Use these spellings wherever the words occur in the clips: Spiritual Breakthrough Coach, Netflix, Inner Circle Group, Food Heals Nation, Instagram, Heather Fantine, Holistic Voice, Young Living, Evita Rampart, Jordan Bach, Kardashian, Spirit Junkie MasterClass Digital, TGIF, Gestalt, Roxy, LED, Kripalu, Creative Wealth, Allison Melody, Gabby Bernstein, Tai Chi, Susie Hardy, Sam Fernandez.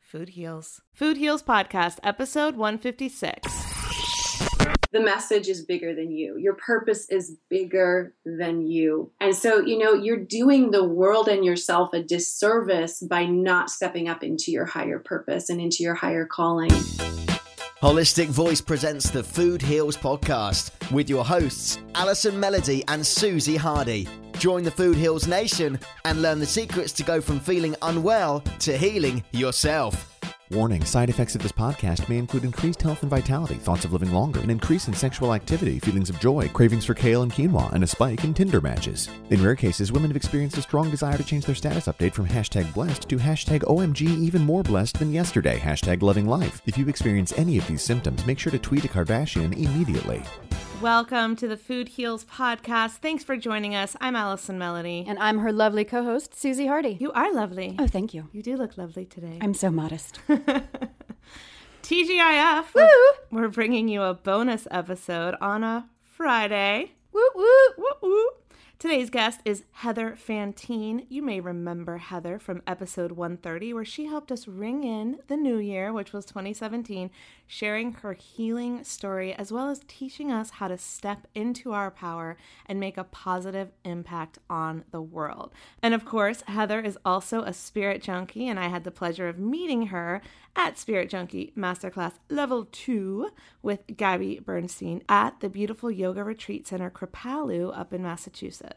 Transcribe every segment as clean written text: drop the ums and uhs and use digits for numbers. Food Heals. Food Heals Podcast, episode 156. The message is bigger than you. Your purpose is bigger than you. And so, you know, you're doing the world and yourself a disservice by not stepping up into your higher purpose and into your higher calling. Holistic Voice presents the Food Heals Podcast with your hosts, Allison Melody and Susie Hardy. Join the Food Heals Nation and learn the secrets to go from feeling unwell to healing yourself. Warning, side effects of this podcast may include increased health and vitality, thoughts of living longer, an increase in sexual activity, feelings of joy, cravings for kale and quinoa, and a spike in Tinder matches. In rare cases, women have experienced a strong desire to change their status update from #blessed to #OMG even more blessed than yesterday, #loving life. If you experience any of these symptoms, make sure to tweet a Kardashian immediately. Welcome to the Food Heals Podcast. Thanks for joining us. I'm Allison Melody. And I'm her lovely co-host, Susie Hardy. You are lovely. Oh, thank you. You do look lovely today. I'm so modest. TGIF. Woo! We're bringing you a bonus episode on a Friday. Woo, woo, woo, woo. Today's guest is Heather Fantine. You may remember Heather from episode 130, where she helped us ring in the new year, which was 2017, sharing her healing story, as well as teaching us how to step into our power and make a positive impact on the world. And of course, Heather is also a spirit junkie, and I had the pleasure of meeting her at Spirit Junkie MasterClass Level 2 with Gabby Bernstein at the beautiful yoga retreat center Kripalu up in Massachusetts.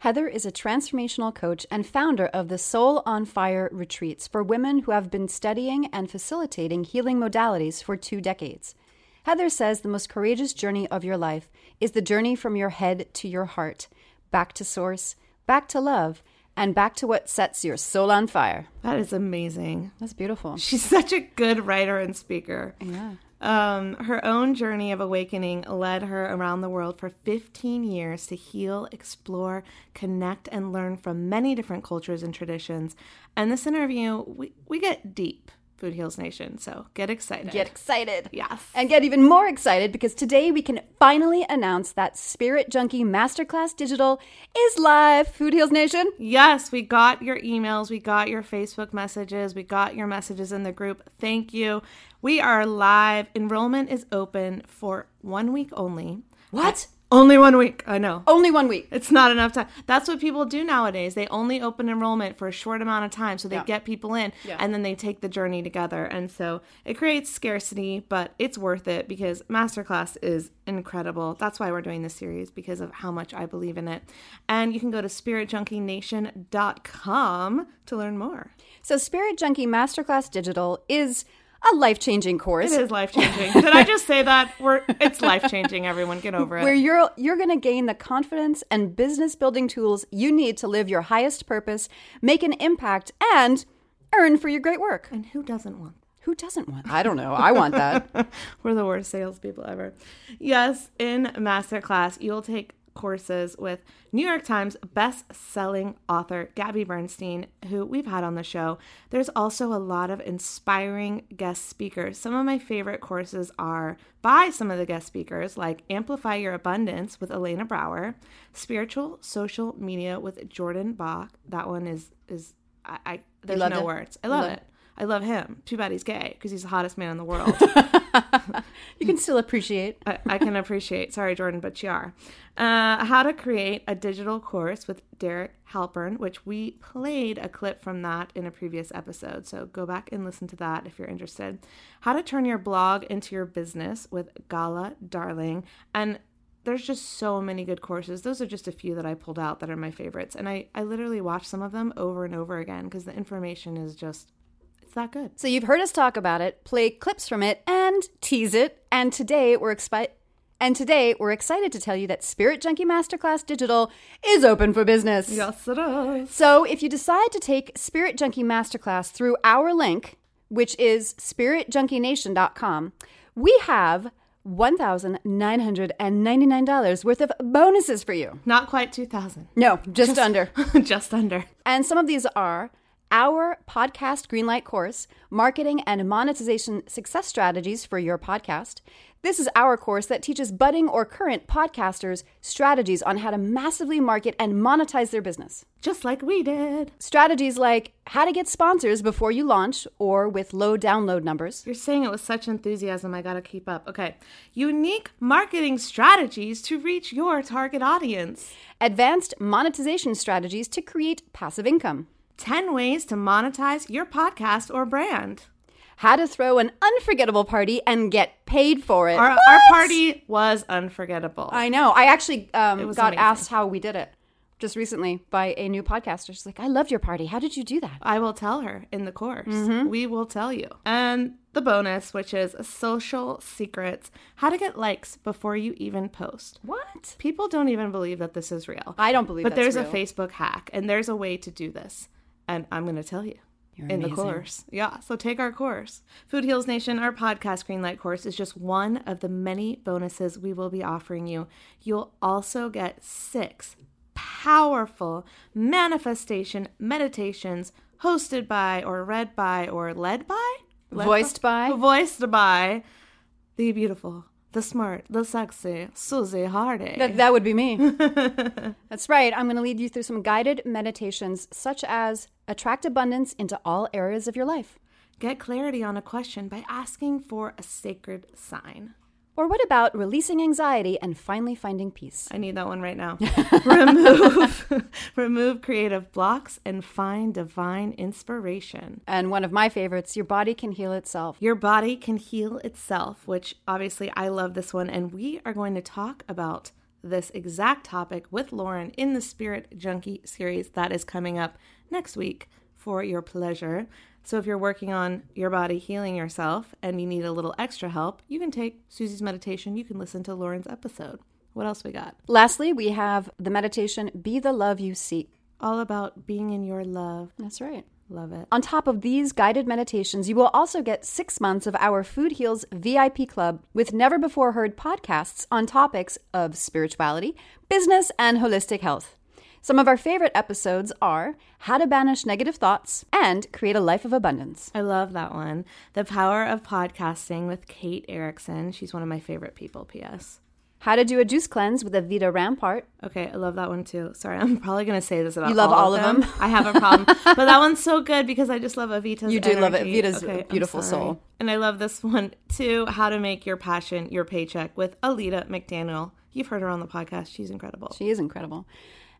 Heather is a transformational coach and founder of the Soul on Fire Retreats for women who have been studying and facilitating healing modalities for 2 decades. Heather says the most courageous journey of your life is the journey from your head to your heart, back to source, back to love, and back to what sets your soul on fire. That is amazing. That's beautiful. She's such a good writer and speaker. Yeah. Her own journey of awakening led her around the world for 15 years to heal, explore, connect, and learn from many different cultures and traditions. And this interview, we get deep, Food Heals Nation, so get excited. Get excited. Yes. And get even more excited because today we can finally announce that Spirit Junkie Masterclass Digital is live, Food Heals Nation. Yes, we got your emails, we got your Facebook messages, we got your messages in the group. Thank you. We are live. Enrollment is open for 1 week only. What? Only 1 week. I know. Only 1 week. It's not enough time. That's what people do nowadays. They only open enrollment for a short amount of time so they get people in and then they take the journey together. And so it creates scarcity, but it's worth it because Masterclass is incredible. That's why we're doing this series, because of how much I believe in it. And you can go to spiritjunkienation.com to learn more. So Spirit Junkie Masterclass Digital is a life-changing course. It is life-changing. Did I just say that? It's life-changing, everyone. Get over it. Where you're going to gain the confidence and business-building tools you need to live your highest purpose, make an impact, and earn for your great work. And who doesn't want that? Who doesn't want that? I don't know. I want that. We're the worst salespeople ever. Yes, in Masterclass, you'll take courses with New York Times best-selling author Gabby Bernstein, who we've had on the show. There's also a lot of inspiring guest speakers. Some of my favorite courses are by some of the guest speakers, like Amplify Your Abundance with Elena Brower, Spiritual Social Media with Jordan Bach. That one is there's no words. I love it. I love him. Too bad he's gay because he's the hottest man in the world. You can still appreciate. I can appreciate. Sorry, Jordan, but you are. How to create a digital course with Derek Halpern, which we played a clip from that in a previous episode. So go back and listen to that if you're interested. How to turn your blog into your business with Gala Darling. And there's just so many good courses. Those are just a few that I pulled out that are my favorites. And I literally watch some of them over and over again because the information is just that good. So you've heard us talk about it, play clips from it, and tease it. And today we're excited to tell you that Spirit Junkie Masterclass Digital is open for business. Yes, it is. So if you decide to take Spirit Junkie Masterclass through our link, which is spiritjunkienation.com, we have $1,999 worth of bonuses for you. Not quite 2,000. No, just under. Just under. And some of these are our podcast Greenlight course, Marketing and Monetization Success Strategies for Your Podcast. This is our course that teaches budding or current podcasters strategies on how to massively market and monetize their business. Just like we did. Strategies like how to get sponsors before you launch or with low download numbers. You're saying it with such enthusiasm, I gotta keep up. Okay. Unique marketing strategies to reach your target audience. Advanced monetization strategies to create passive income. 10 ways to monetize your podcast or brand. How to throw an unforgettable party and get paid for it. Our party was unforgettable. I know. I actually got asked how we did it. just recently by a new podcaster. She's like, I loved your party. How did you do that? I will tell her in the course. Mm-hmm. We will tell you. And the bonus, which is social secrets, how to get likes before you even post. What? People don't even believe that this is real. I don't believe that's real. But there's a Facebook hack, and there's a way to do this. And I'm going to tell you. You're in amazing. The course. Yeah. So take our course. Food Heals Nation, our podcast Greenlight course, is just one of the many bonuses we will be offering you. You'll also get 6 powerful manifestation meditations hosted by or read by or led by? Voiced by the beautiful, the smart, the sexy Susie Hardy. That would be me. That's right. I'm going to lead you through some guided meditations such as attract abundance into all areas of your life. Get clarity on a question by asking for a sacred sign. Or what about releasing anxiety and finally finding peace? I need that one right now. Remove creative blocks and find divine inspiration. And one of my favorites, your body can heal itself. Your body can heal itself, which obviously I love this one. And we are going to talk about this exact topic with Lauren in the Spirit Junkie series that is coming up next week for your pleasure. So if you're working on your body healing yourself and you need a little extra help, you can take Susie's meditation. You can listen to Lauren's episode. What else we got? Lastly, we have the meditation, Be the Love You Seek. All about being in your love. That's right. Love it. On top of these guided meditations, you will also get 6 months of our Food Heals VIP Club with never-before-heard podcasts on topics of spirituality, business, and holistic health. Some of our favorite episodes are How to Banish Negative Thoughts and Create a Life of Abundance. I love that one. The Power of Podcasting with Kate Erickson. She's one of my favorite people, P.S. How to Do a Juice Cleanse with Evita Rampart. Okay, I love that one too. Sorry, I'm probably going to say this about all of them. You love all of them? I have a problem. But that one's so good because I just love Evita's energy. You do love it. Evita's a beautiful soul. And I love this one too, How to Make Your Passion Your Paycheck with Alita McDaniel. You've heard her on the podcast. She's incredible. She is incredible.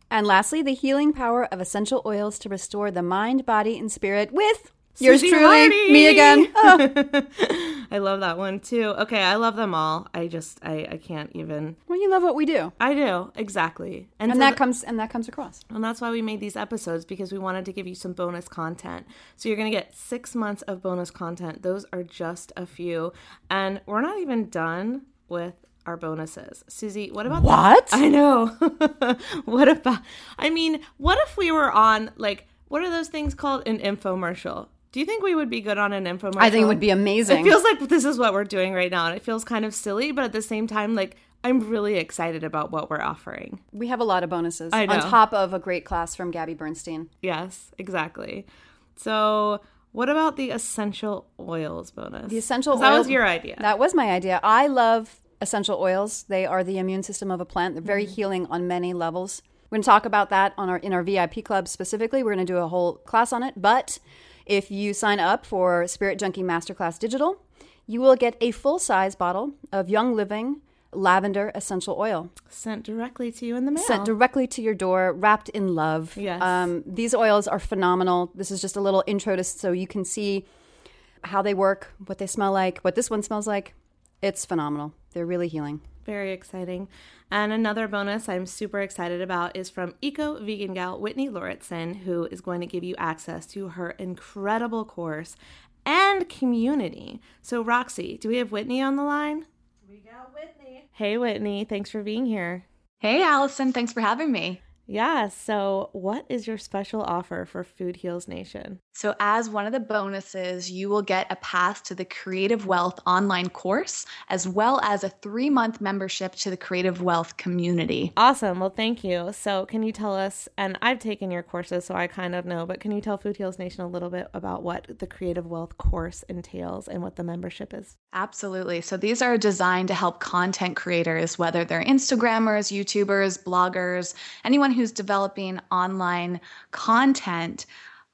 And lastly, the healing power of essential oils to restore the mind, body, and spirit with yours truly, Hardy. Me again. Oh. I love that one, too. Okay, I love them all. I can't even. Well, you love what we do. I do, exactly. And that comes across. And that's why we made these episodes, because we wanted to give you some bonus content. So you're going to get 6 months of bonus content. Those are just a few. And we're not even done with our bonuses. Susie, what about what? That? I know. What if we were on, like, what are those things called? An infomercial. Do you think we would be good on an infomercial? I think it would be amazing. It feels like this is what we're doing right now, and it feels kind of silly, but at the same time, like, I'm really excited about what we're offering. We have a lot of bonuses on top of a great class from Gabby Bernstein. Yes, exactly. So what about the essential oils bonus? The essential oils. That was your idea. That was my idea. I love essential oils. They are the immune system of a plant. They're very healing on many levels. We're going to talk about that in our VIP club specifically. We're going to do a whole class on it. But if you sign up for Spirit Junkie MasterClass Digital, you will get a full-size bottle of Young Living lavender essential oil. Sent directly to you in the mail. Sent directly to your door, wrapped in love. Yes. These oils are phenomenal. This is just a little intro so you can see how they work, what they smell like, what this one smells like. It's phenomenal. They're really healing. Very exciting. And another bonus I'm super excited about is from Eco Vegan Gal Whitney Lauritsen, who is going to give you access to her incredible course and community. So Roxy, do we have Whitney on the line? We got Whitney. Hey, Whitney. Thanks for being here. Hey, Allison. Thanks for having me. Yeah. So what is your special offer for Food Heals Nation? So as one of the bonuses, you will get a pass to the Creative Wealth online course, as well as a 3-month membership to the Creative Wealth community. Awesome. Well, thank you. So can you tell us, and I've taken your courses, so I kind of know, but can you tell Food Heals Nation a little bit about what the Creative Wealth course entails and what the membership is? Absolutely. So these are designed to help content creators, whether they're Instagrammers, YouTubers, bloggers, anyone who's developing online content.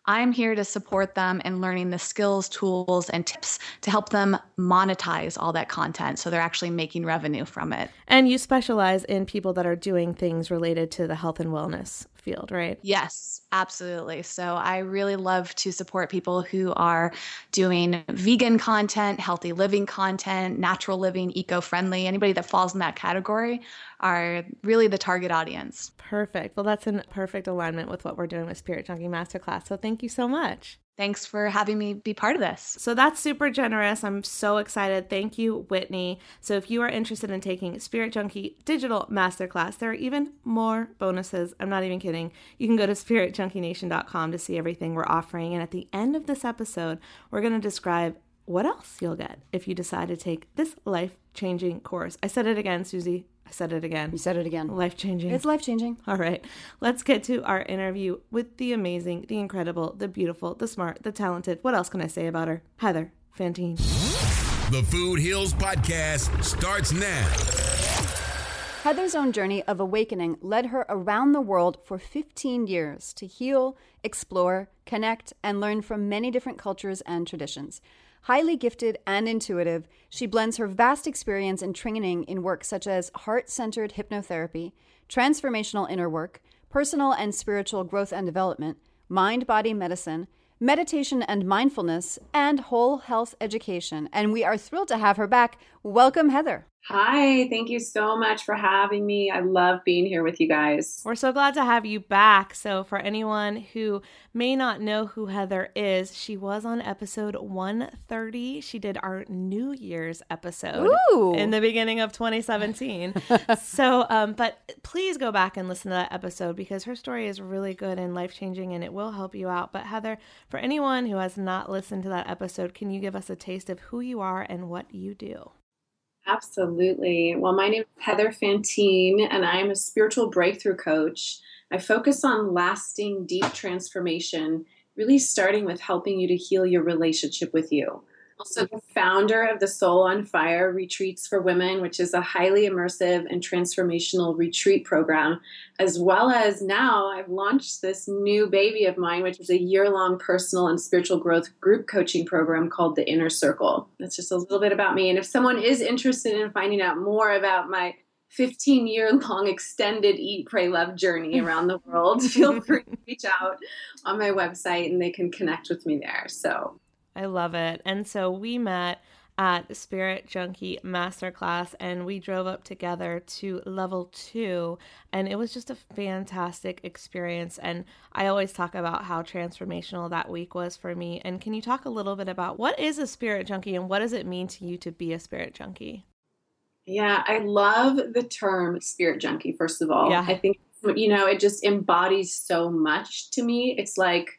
I'm here to support them in learning the skills, tools, and tips to help them monetize all that content so they're actually making revenue from it. And you specialize in people that are doing things related to the health and wellness field, right? Yes, absolutely. So I really love to support people who are doing vegan content, healthy living content, natural living, eco-friendly. Anybody that falls in that category are really the target audience. Perfect. Well, that's in perfect alignment with what we're doing with Spirit Junkie Masterclass. So thank you so much. Thanks for having me be part of this. So that's super generous. I'm so excited. Thank you, Whitney. So if you are interested in taking Spirit Junkie Digital Masterclass, there are even more bonuses. I'm not even kidding. You can go to spiritjunkienation.com to see everything we're offering. And at the end of this episode, we're going to describe what else you'll get if you decide to take this life-changing course. I said it again, Susie. I said it again. You said it again. Life-changing. It's life-changing. All right. Let's get to our interview with the amazing, the incredible, the beautiful, the smart, the talented. What else can I say about her? Heather Fantine. The Food Heals Podcast starts now. Heather's own journey of awakening led her around the world for 15 years to heal, explore, connect, and learn from many different cultures and traditions. Highly gifted and intuitive, she blends her vast experience and training in work such as heart-centered hypnotherapy, transformational inner work, personal and spiritual growth and development, mind-body medicine, meditation and mindfulness, and whole health education. And we are thrilled to have her back. Welcome, Heather. Hi, thank you so much for having me. I love being here with you guys. We're so glad to have you back. So for anyone who may not know who Heather is, she was on episode 130. She did our New Year's episode in the beginning of 2017. But please go back and listen to that episode because her story is really good and life-changing and it will help you out. But Heather, for anyone who has not listened to that episode, can you give us a taste of who you are and what you do? Absolutely. Well, my name is Heather Fantine, and I'm a spiritual breakthrough coach. I focus on lasting, deep transformation, really starting with helping you to heal your relationship with you. Also, the founder of the Soul on Fire Retreats for Women, which is a highly immersive and transformational retreat program, as well as now I've launched this new baby of mine, which is a year-long personal and spiritual growth group coaching program called the Inner Circle. That's just a little bit about me. And if someone is interested in finding out more about my 15-year-long extended Eat, Pray, Love journey around the world, feel free to reach out on my website and they can connect with me there. So I love it. And so we met at Spirit Junkie Masterclass and we drove up together to level 2 and it was just a fantastic experience. And I always talk about how transformational that week was for me. And can you talk a little bit about what is a Spirit Junkie and what does it mean to you to be a Spirit Junkie? Yeah, I love the term Spirit Junkie, first of all. Yeah. I think, you know, it just embodies so much to me. It's like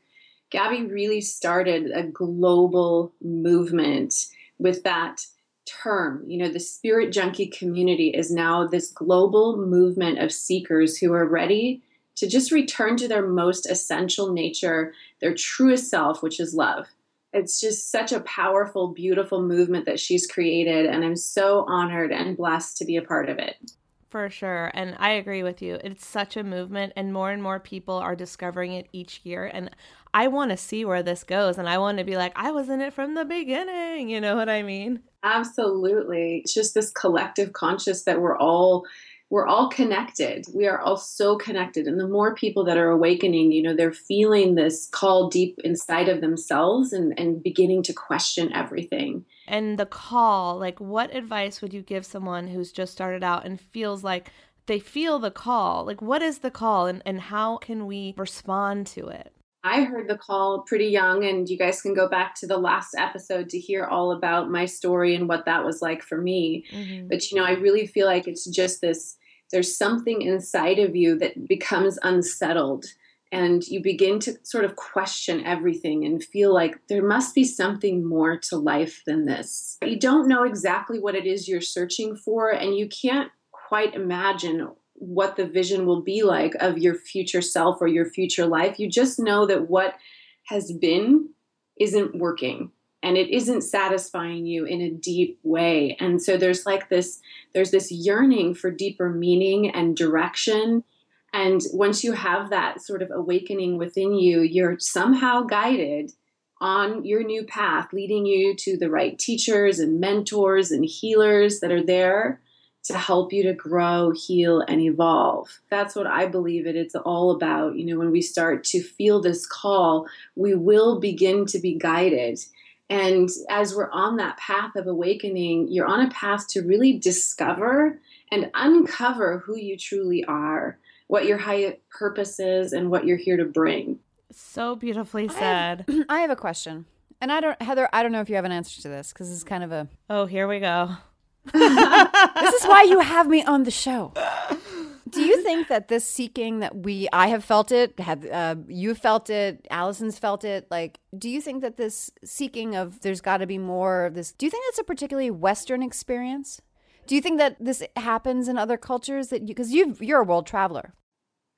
Gabby really started a global movement with that term. You know, the Spirit Junkie community is now this global movement of seekers who are ready to just return to their most essential nature, their truest self, which is love. It's just such a powerful, beautiful movement that she's created, and I'm so honored and blessed to be a part of it. For sure. And I agree with you. It's such a movement and more people are discovering it each year. And I want to see where this goes. And I want to be like, I was in it from the beginning. You know what I mean? Absolutely. It's just this collective conscious that we're all connected. We are all so connected. And the more people that are awakening, you know, they're feeling this call deep inside of themselves and beginning to question everything. And the call, like what advice would you give someone who's just started out and feels like they feel the call? Like what is the call and how can we respond to it? I heard the call pretty young, and you guys can go back to the last episode to hear all about my story and what that was like for me. Mm-hmm. But, you know, I really feel like it's just this, there's something inside of you that becomes unsettled and you begin to sort of question everything and feel like there must be something more to life than this. You don't know exactly what it is you're searching for, and you can't quite imagine what the vision will be like of your future self or your future life. You just know that what has been isn't working and it isn't satisfying you in a deep way. And so there's this yearning for deeper meaning and direction. And once you have that sort of awakening within you, you're somehow guided on your new path, leading you to the right teachers and mentors and healers that are there to help you to grow, heal, and evolve. That's what I believe it. It's all about, you know, when we start to feel this call, we will begin to be guided. And as we're on that path of awakening, you're on a path to really discover and uncover who you truly are, what your high purpose is, and what you're here to bring. So beautifully said. I have a question. And Heather, I don't know if you have an answer to this, because it's kind of a... Oh, here we go. This is why you have me on the show. Do you think that this seeking that I have felt it, you felt it, Allison's felt it, like, do you think that this seeking of there's got to be more of this, do you think that's a particularly Western experience? Do you think that this happens in other cultures that you, because you're a world traveler?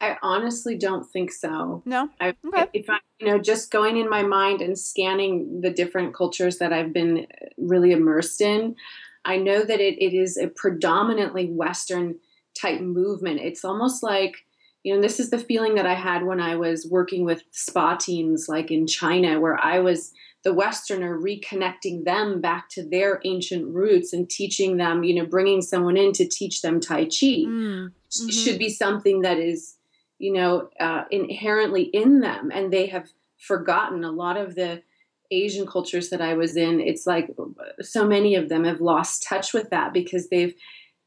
I honestly don't think so. No? Okay. If I, just going in my mind and scanning the different cultures that I've been really immersed in, I know that it is a predominantly Western type movement. It's almost like, this is the feeling that I had when I was working with spa teams, like in China, where I was the Westerner reconnecting them back to their ancient roots and teaching them, bringing someone in to teach them Tai Chi. Mm-hmm. Should be something that is, inherently in them. And they have forgotten a lot of the Asian cultures that I was in. It's like so many of them have lost touch with that because they've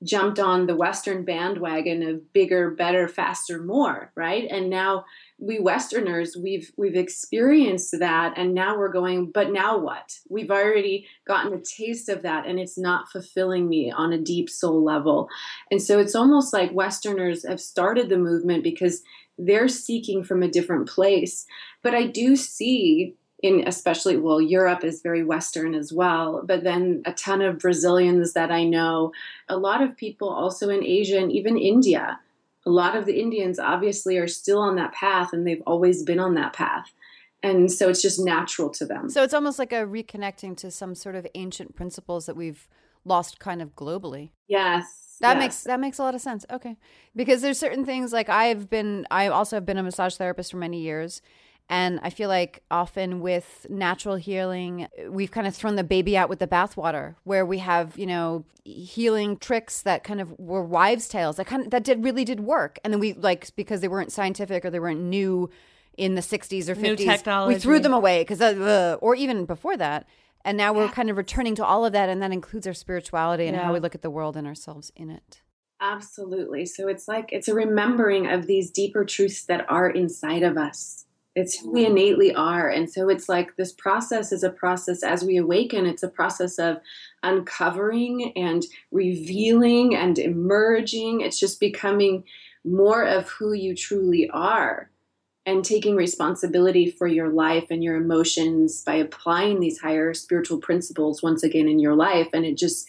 jumped on the Western bandwagon of bigger, better, faster, more, right? And now we Westerners, we've experienced that, and now we're going, but now what? We've already gotten a taste of that, and it's not fulfilling me on a deep soul level. And so it's almost like Westerners have started the movement because they're seeking from a different place. But I do see Europe is very Western as well, but then a ton of Brazilians that I know, a lot of people also in Asia and even India. A lot of the Indians obviously are still on that path, and they've always been on that path. And so it's just natural to them. So it's almost like a reconnecting to some sort of ancient principles that we've lost kind of globally. Yes. That makes a lot of sense. Okay. Because there's certain things like I also have been a massage therapist for many years. And I feel like often with natural healing, we've kind of thrown the baby out with the bathwater, where we have, healing tricks that kind of were wives' tales that really did work. And then we because they weren't scientific or they weren't new in the 60s or 50s, new technology, we threw them away or even before that. And now we're kind of returning to all of that. And that includes our spirituality and how we look at the world and ourselves in it. Absolutely. So it's like, it's a remembering of these deeper truths that are inside of us. It's who we innately are. And so it's like this process is a process as we awaken. It's a process of uncovering and revealing and emerging. It's just becoming more of who you truly are and taking responsibility for your life and your emotions by applying these higher spiritual principles once again in your life. And it just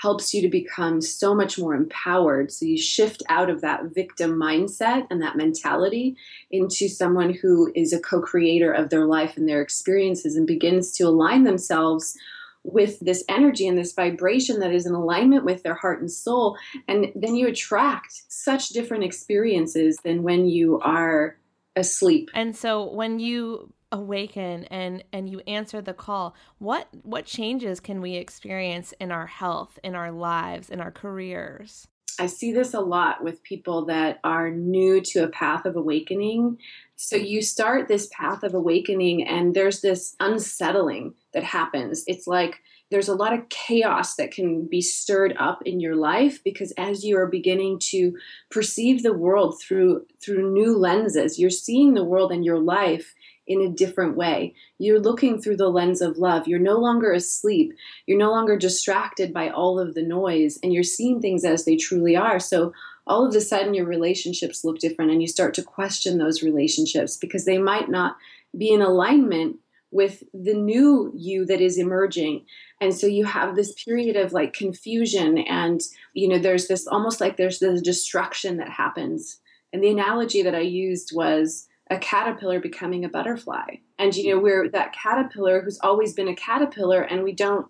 helps you to become so much more empowered. So you shift out of that victim mindset and that mentality into someone who is a co-creator of their life and their experiences, and begins to align themselves with this energy and this vibration that is in alignment with their heart and soul. And then you attract such different experiences than when you are asleep. And so when you awaken and you answer the call, what changes can we experience in our health, in our lives, in our careers? I see this a lot with people that are new to a path of awakening. So you start this path of awakening and there's this unsettling that happens. It's like there's a lot of chaos that can be stirred up in your life, because as you are beginning to perceive the world through new lenses, you're seeing the world and your life in a different way. You're looking through the lens of love. You're no longer asleep. You're no longer distracted by all of the noise, and you're seeing things as they truly are. So all of a sudden your relationships look different, and you start to question those relationships because they might not be in alignment with the new you that is emerging. And so you have this period of like confusion, and there's this almost like there's this destruction that happens. And the analogy that I used was a caterpillar becoming a butterfly. And we're that caterpillar who's always been a caterpillar, and we don't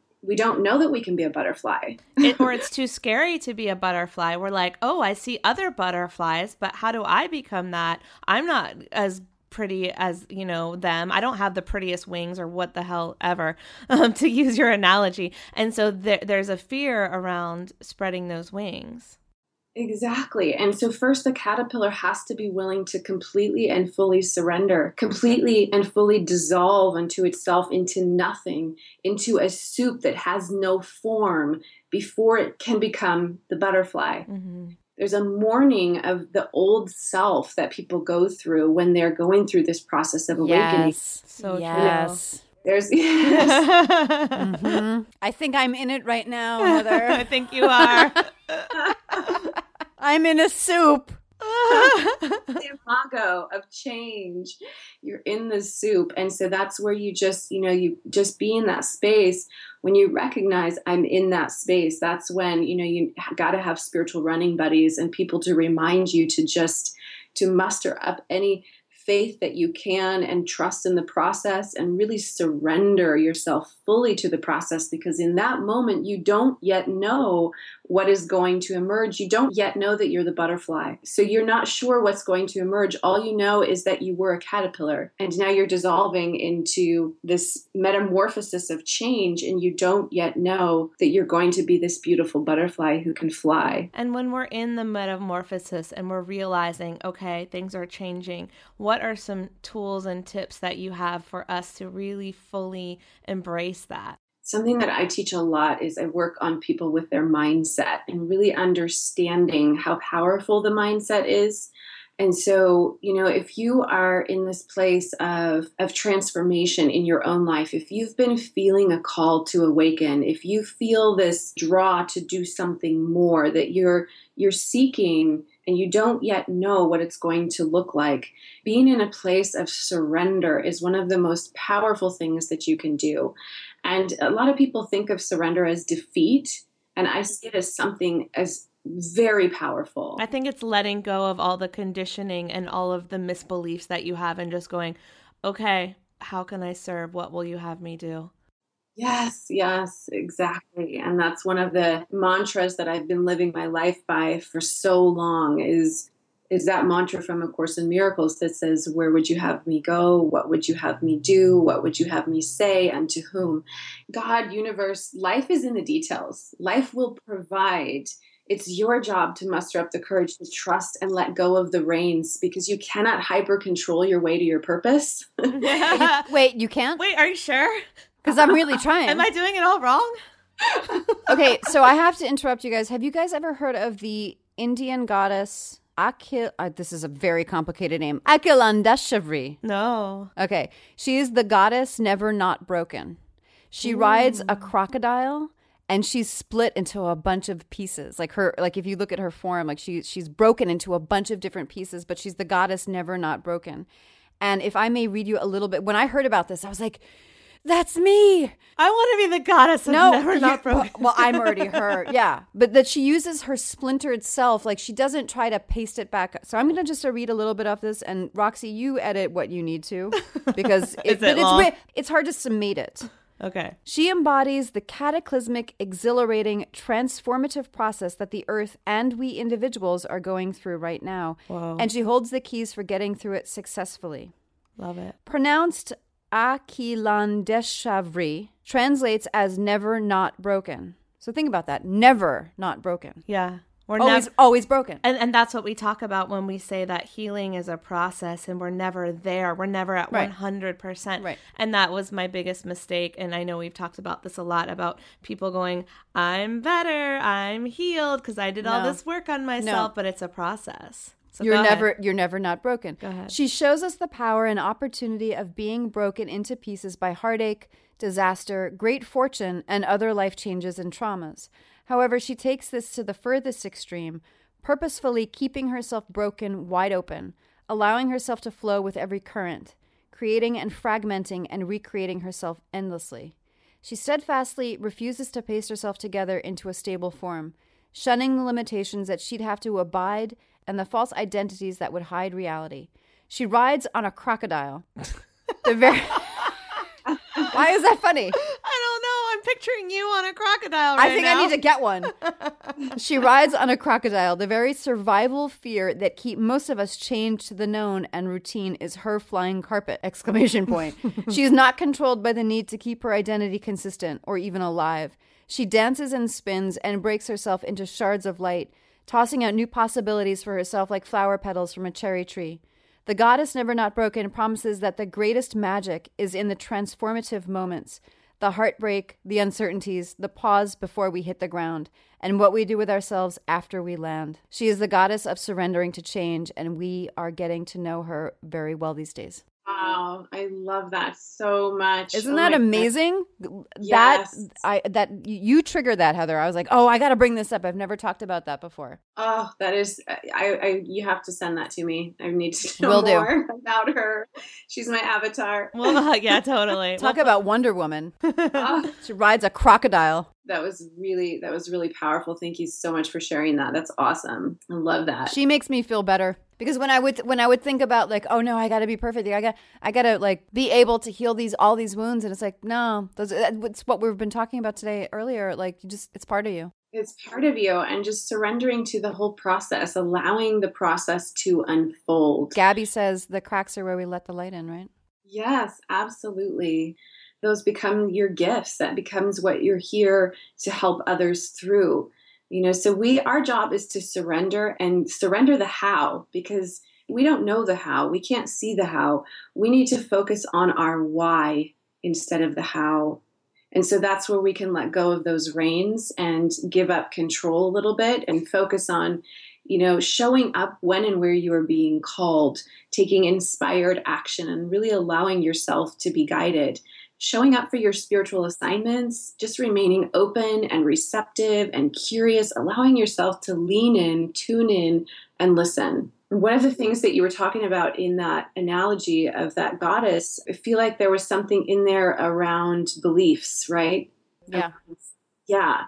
know that we can be a butterfly. Or it's too scary to be a butterfly. We're like, oh, I see other butterflies, but how do I become that? I'm not as pretty as, you know, them. I don't have the prettiest wings or what the hell ever, to use your analogy. And so there's a fear around spreading those wings. Exactly. And so first, the caterpillar has to be willing to completely and fully surrender, completely and fully dissolve unto itself, into nothing, into a soup that has no form, before it can become the butterfly. Mm-hmm. There's a mourning of the old self that people go through when they're going through this process of awakening. Yes. So yes. True. There's, yes. Mm-hmm. I think I'm in it right now, Heather. I think you are. I'm in a soup. The imago of change. You're in the soup. And so that's where you just, you know, you just be in that space. When you recognize I'm in that space, that's when, you know, you got to have spiritual running buddies and people to remind you to just, to muster up any faith that you can and trust in the process and really surrender yourself fully to the process, because in that moment, you don't yet know what is going to emerge. You don't yet know that you're the butterfly. So you're not sure what's going to emerge. All you know is that you were a caterpillar and now you're dissolving into this metamorphosis of change, and you don't yet know that you're going to be this beautiful butterfly who can fly. And when we're in the metamorphosis and we're realizing, okay, things are changing, what are some tools and tips that you have for us to really fully embrace that? Something that I teach a lot is I work on people with their mindset and really understanding how powerful the mindset is. And so, you know, if you are in this place of transformation in your own life, if you've been feeling a call to awaken, if you feel this draw to do something more that you're seeking, and you don't yet know what it's going to look like, being in a place of surrender is one of the most powerful things that you can do. And a lot of people think of surrender as defeat, and I see it as something as very powerful. I think it's letting go of all the conditioning and all of the misbeliefs that you have and just going, okay, how can I serve? What will you have me do? Yes, exactly. And that's one of the mantras that I've been living my life by for so long is that mantra from A Course in Miracles that says, where would you have me go? What would you have me do? What would you have me say? And to whom? God, universe, life is in the details. Life will provide. It's your job to muster up the courage to trust and let go of the reins, because you cannot hyper control your way to your purpose. Wait, you can't? Wait, are you sure? Because I'm really trying. Am I doing it all wrong? Okay, so I have to interrupt you guys. Have you guys ever heard of the Indian goddess this is a very complicated name. Akilandashavri. No. Okay. She is the goddess never not broken. She rides a crocodile and she's split into a bunch of pieces. Like if you look at her form, like she's broken into a bunch of different pieces, but she's the goddess never not broken. And if I may read you a little bit, when I heard about this, I was like, that's me. I want to be the goddess of never not broken. Well, I'm already her. Yeah. But that she uses her splintered self. Like she doesn't try to paste it back. So I'm going to just read a little bit of this. And Roxy, you edit what you need to, because it's hard to summate it. Okay. She embodies the cataclysmic, exhilarating, transformative process that the earth and we individuals are going through right now. Whoa. And she holds the keys for getting through it successfully. Love it. Pronounced Akilandeshavri translates as never not broken. So think about that. Never not broken. Yeah. We're always broken. And that's what we talk about when we say that healing is a process and we're never there. We're never at 100%. Right. And that was my biggest mistake. And I know we've talked about this a lot, about people going, I'm better, I'm healed because I did all this work on myself, but it's a process. So you're never not broken. Go ahead. She shows us the power and opportunity of being broken into pieces by heartache, disaster, great fortune, and other life changes and traumas. However, she takes this to the furthest extreme, purposefully keeping herself broken wide open, allowing herself to flow with every current, creating and fragmenting and recreating herself endlessly. She steadfastly refuses to paste herself together into a stable form, shunning the limitations that she'd have to abide and the false identities that would hide reality. She rides on a crocodile. Why is that funny? I picturing you on a crocodile right now. I think I need to get one. She rides on a crocodile. The very survival fear that keep most of us chained to the known and routine is her flying carpet, exclamation point. She is not controlled by the need to keep her identity consistent or even alive. She dances and spins and breaks herself into shards of light, tossing out new possibilities for herself like flower petals from a cherry tree. The goddess Never Not Broken promises that the greatest magic is in the transformative moments, the heartbreak, the uncertainties, the pause before we hit the ground, and what we do with ourselves after we land. She is the goddess of surrendering to change, and we are getting to know her very well these days. Wow, I love that so much. Isn't that amazing? Yes. That you triggered that, Heather. I was like, oh, I got to bring this up. I've never talked about that before. Oh, that is, you have to send that to me. I need to know more about her. She's my avatar. Well, yeah, totally. Talk about Wonder Woman. She rides a crocodile. That was really powerful. Thank you so much for sharing that. That's awesome. I love that. She makes me feel better. Because when I would think about like, oh no, I got to be perfect. I got to like be able to heal all these wounds, and it's like, no, it's what we've been talking about today earlier. Like, you just, it's part of you. It's part of you, and just surrendering to the whole process, allowing the process to unfold. Gabby says the cracks are where we let the light in, right? Yes, absolutely. Those become your gifts. That becomes what you're here to help others through. You know, so our job is to surrender, and surrender the how, because we don't know the how. We can't see the how. We need to focus on our why instead of the how. And so that's where we can let go of those reins and give up control a little bit and focus on, you know, showing up when and where you are being called, taking inspired action and really allowing yourself to be guided. Showing up for your spiritual assignments, just remaining open and receptive and curious, allowing yourself to lean in, tune in, and listen. One of the things that you were talking about in that analogy of that goddess, I feel like there was something in there around beliefs, right? Yeah. Yeah.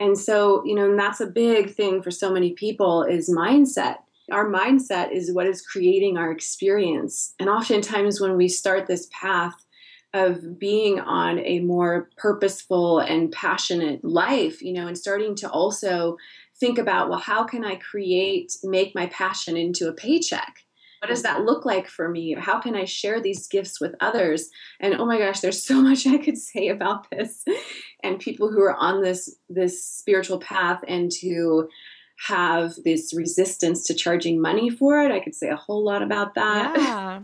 And so, you know, and that's a big thing for so many people is mindset. Our mindset is what is creating our experience. And oftentimes when we start this path of being on a more purposeful and passionate life, you know, and starting to also think about, well, how can I make my passion into a paycheck? What does that look like for me? How can I share these gifts with others? And oh my gosh, there's so much I could say about this. And people who are on this spiritual path and to have this resistance to charging money for it, I could say a whole lot about that. Yeah.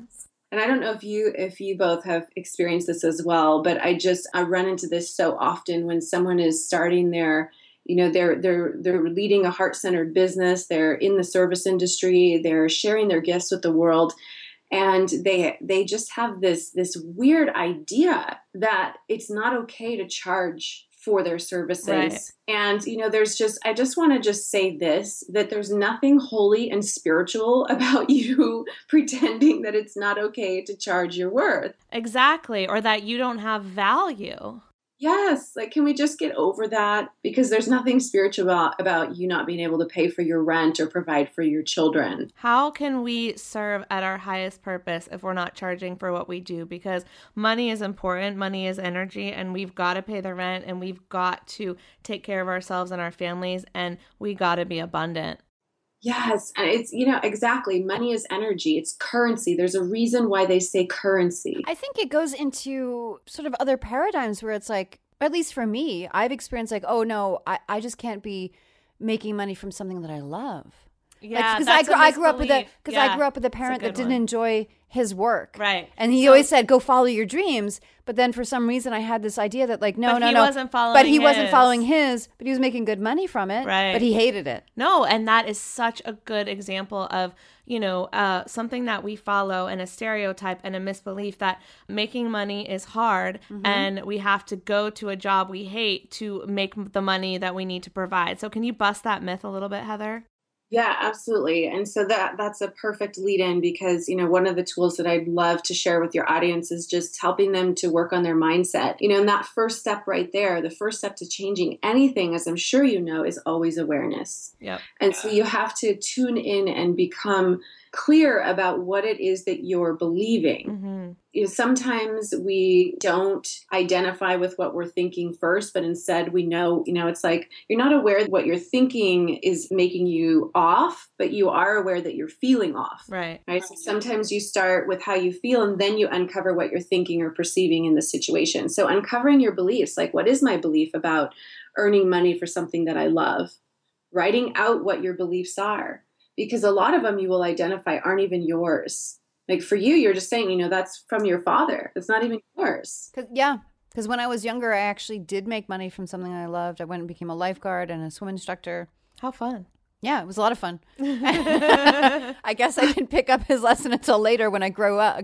And I don't know if you both have experienced this as well, but I run into this so often when someone is starting their, you know, they're leading a heart-centered business, they're in the service industry, they're sharing their gifts with the world, and they just have this weird idea that it's not okay to charge for their services. Right. And, you know, I just want to say this, that there's nothing holy and spiritual about you pretending that it's not okay to charge your worth. Exactly. Or that you don't have value. Yes. Like, can we just get over that? Because there's nothing spiritual about you not being able to pay for your rent or provide for your children. How can we serve at our highest purpose if we're not charging for what we do? Because money is important. Money is energy, and we've got to pay the rent, and we've got to take care of ourselves and our families, and we got to be abundant. Yes. And it's, you know, exactly. Money is energy. It's currency. There's a reason why they say currency. I think it goes into sort of other paradigms where it's like, at least for me, I've experienced like, oh no, I just can't be making money from something that I love. Yeah. Because like, I grew up with a parent that didn't enjoy his work. Right. And he always said, go follow your dreams. But then for some reason I had this idea that like, he wasn't following his, but he was making good money from it. Right. But he hated it. No. And that is such a good example of, you know, something that we follow and a stereotype and a misbelief that making money is hard, mm-hmm. and we have to go to a job we hate to make the money that we need to provide. So can you bust that myth a little bit, Heather? Yeah, absolutely. And so that's a perfect lead-in because, you know, one of the tools that I'd love to share with your audience is just helping them to work on their mindset. You know, and that first step right there, the first step to changing anything, as I'm sure you know, is always awareness. Yep. And so you have to tune in and become clear about what it is that you're believing. Mm-hmm. You know, sometimes we don't identify with what we're thinking first, but instead we know, you know, it's like you're not aware that what you're thinking is making you off, but you are aware that you're feeling off. Right. So sometimes you start with how you feel and then you uncover what you're thinking or perceiving in the situation. So uncovering your beliefs, like what is my belief about earning money for something that I love? Writing out what your beliefs are, because a lot of them you will identify aren't even yours. Like for you, you're just saying, you know, that's from your father. It's not even yours. Because when I was younger, I actually did make money from something I loved. I went and became a lifeguard and a swim instructor. How fun. Yeah, it was a lot of fun. I guess I didn't pick up his lesson until later when I grew up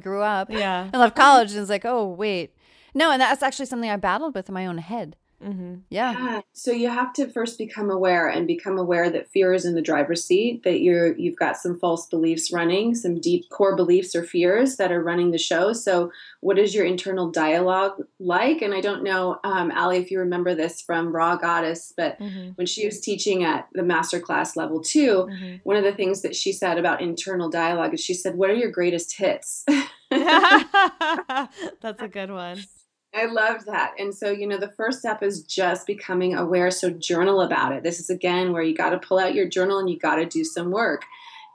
and left college. And it's like, oh, wait. No, and that's actually something I battled with in my own head. Mm-hmm. Yeah. So you have to first become aware that fear is in the driver's seat, that you've got some false beliefs running, some deep core beliefs or fears that are running the show. So what is your internal dialogue like? And I don't know, Allie, if you remember this from Raw Goddess, but mm-hmm. when she was teaching at the masterclass level 2, mm-hmm. one of the things that she said about internal dialogue is she said, what are your greatest hits? That's a good one. I love that. And so, you know, the first step is just becoming aware. So journal about it. This is, again, where you got to pull out your journal and you got to do some work.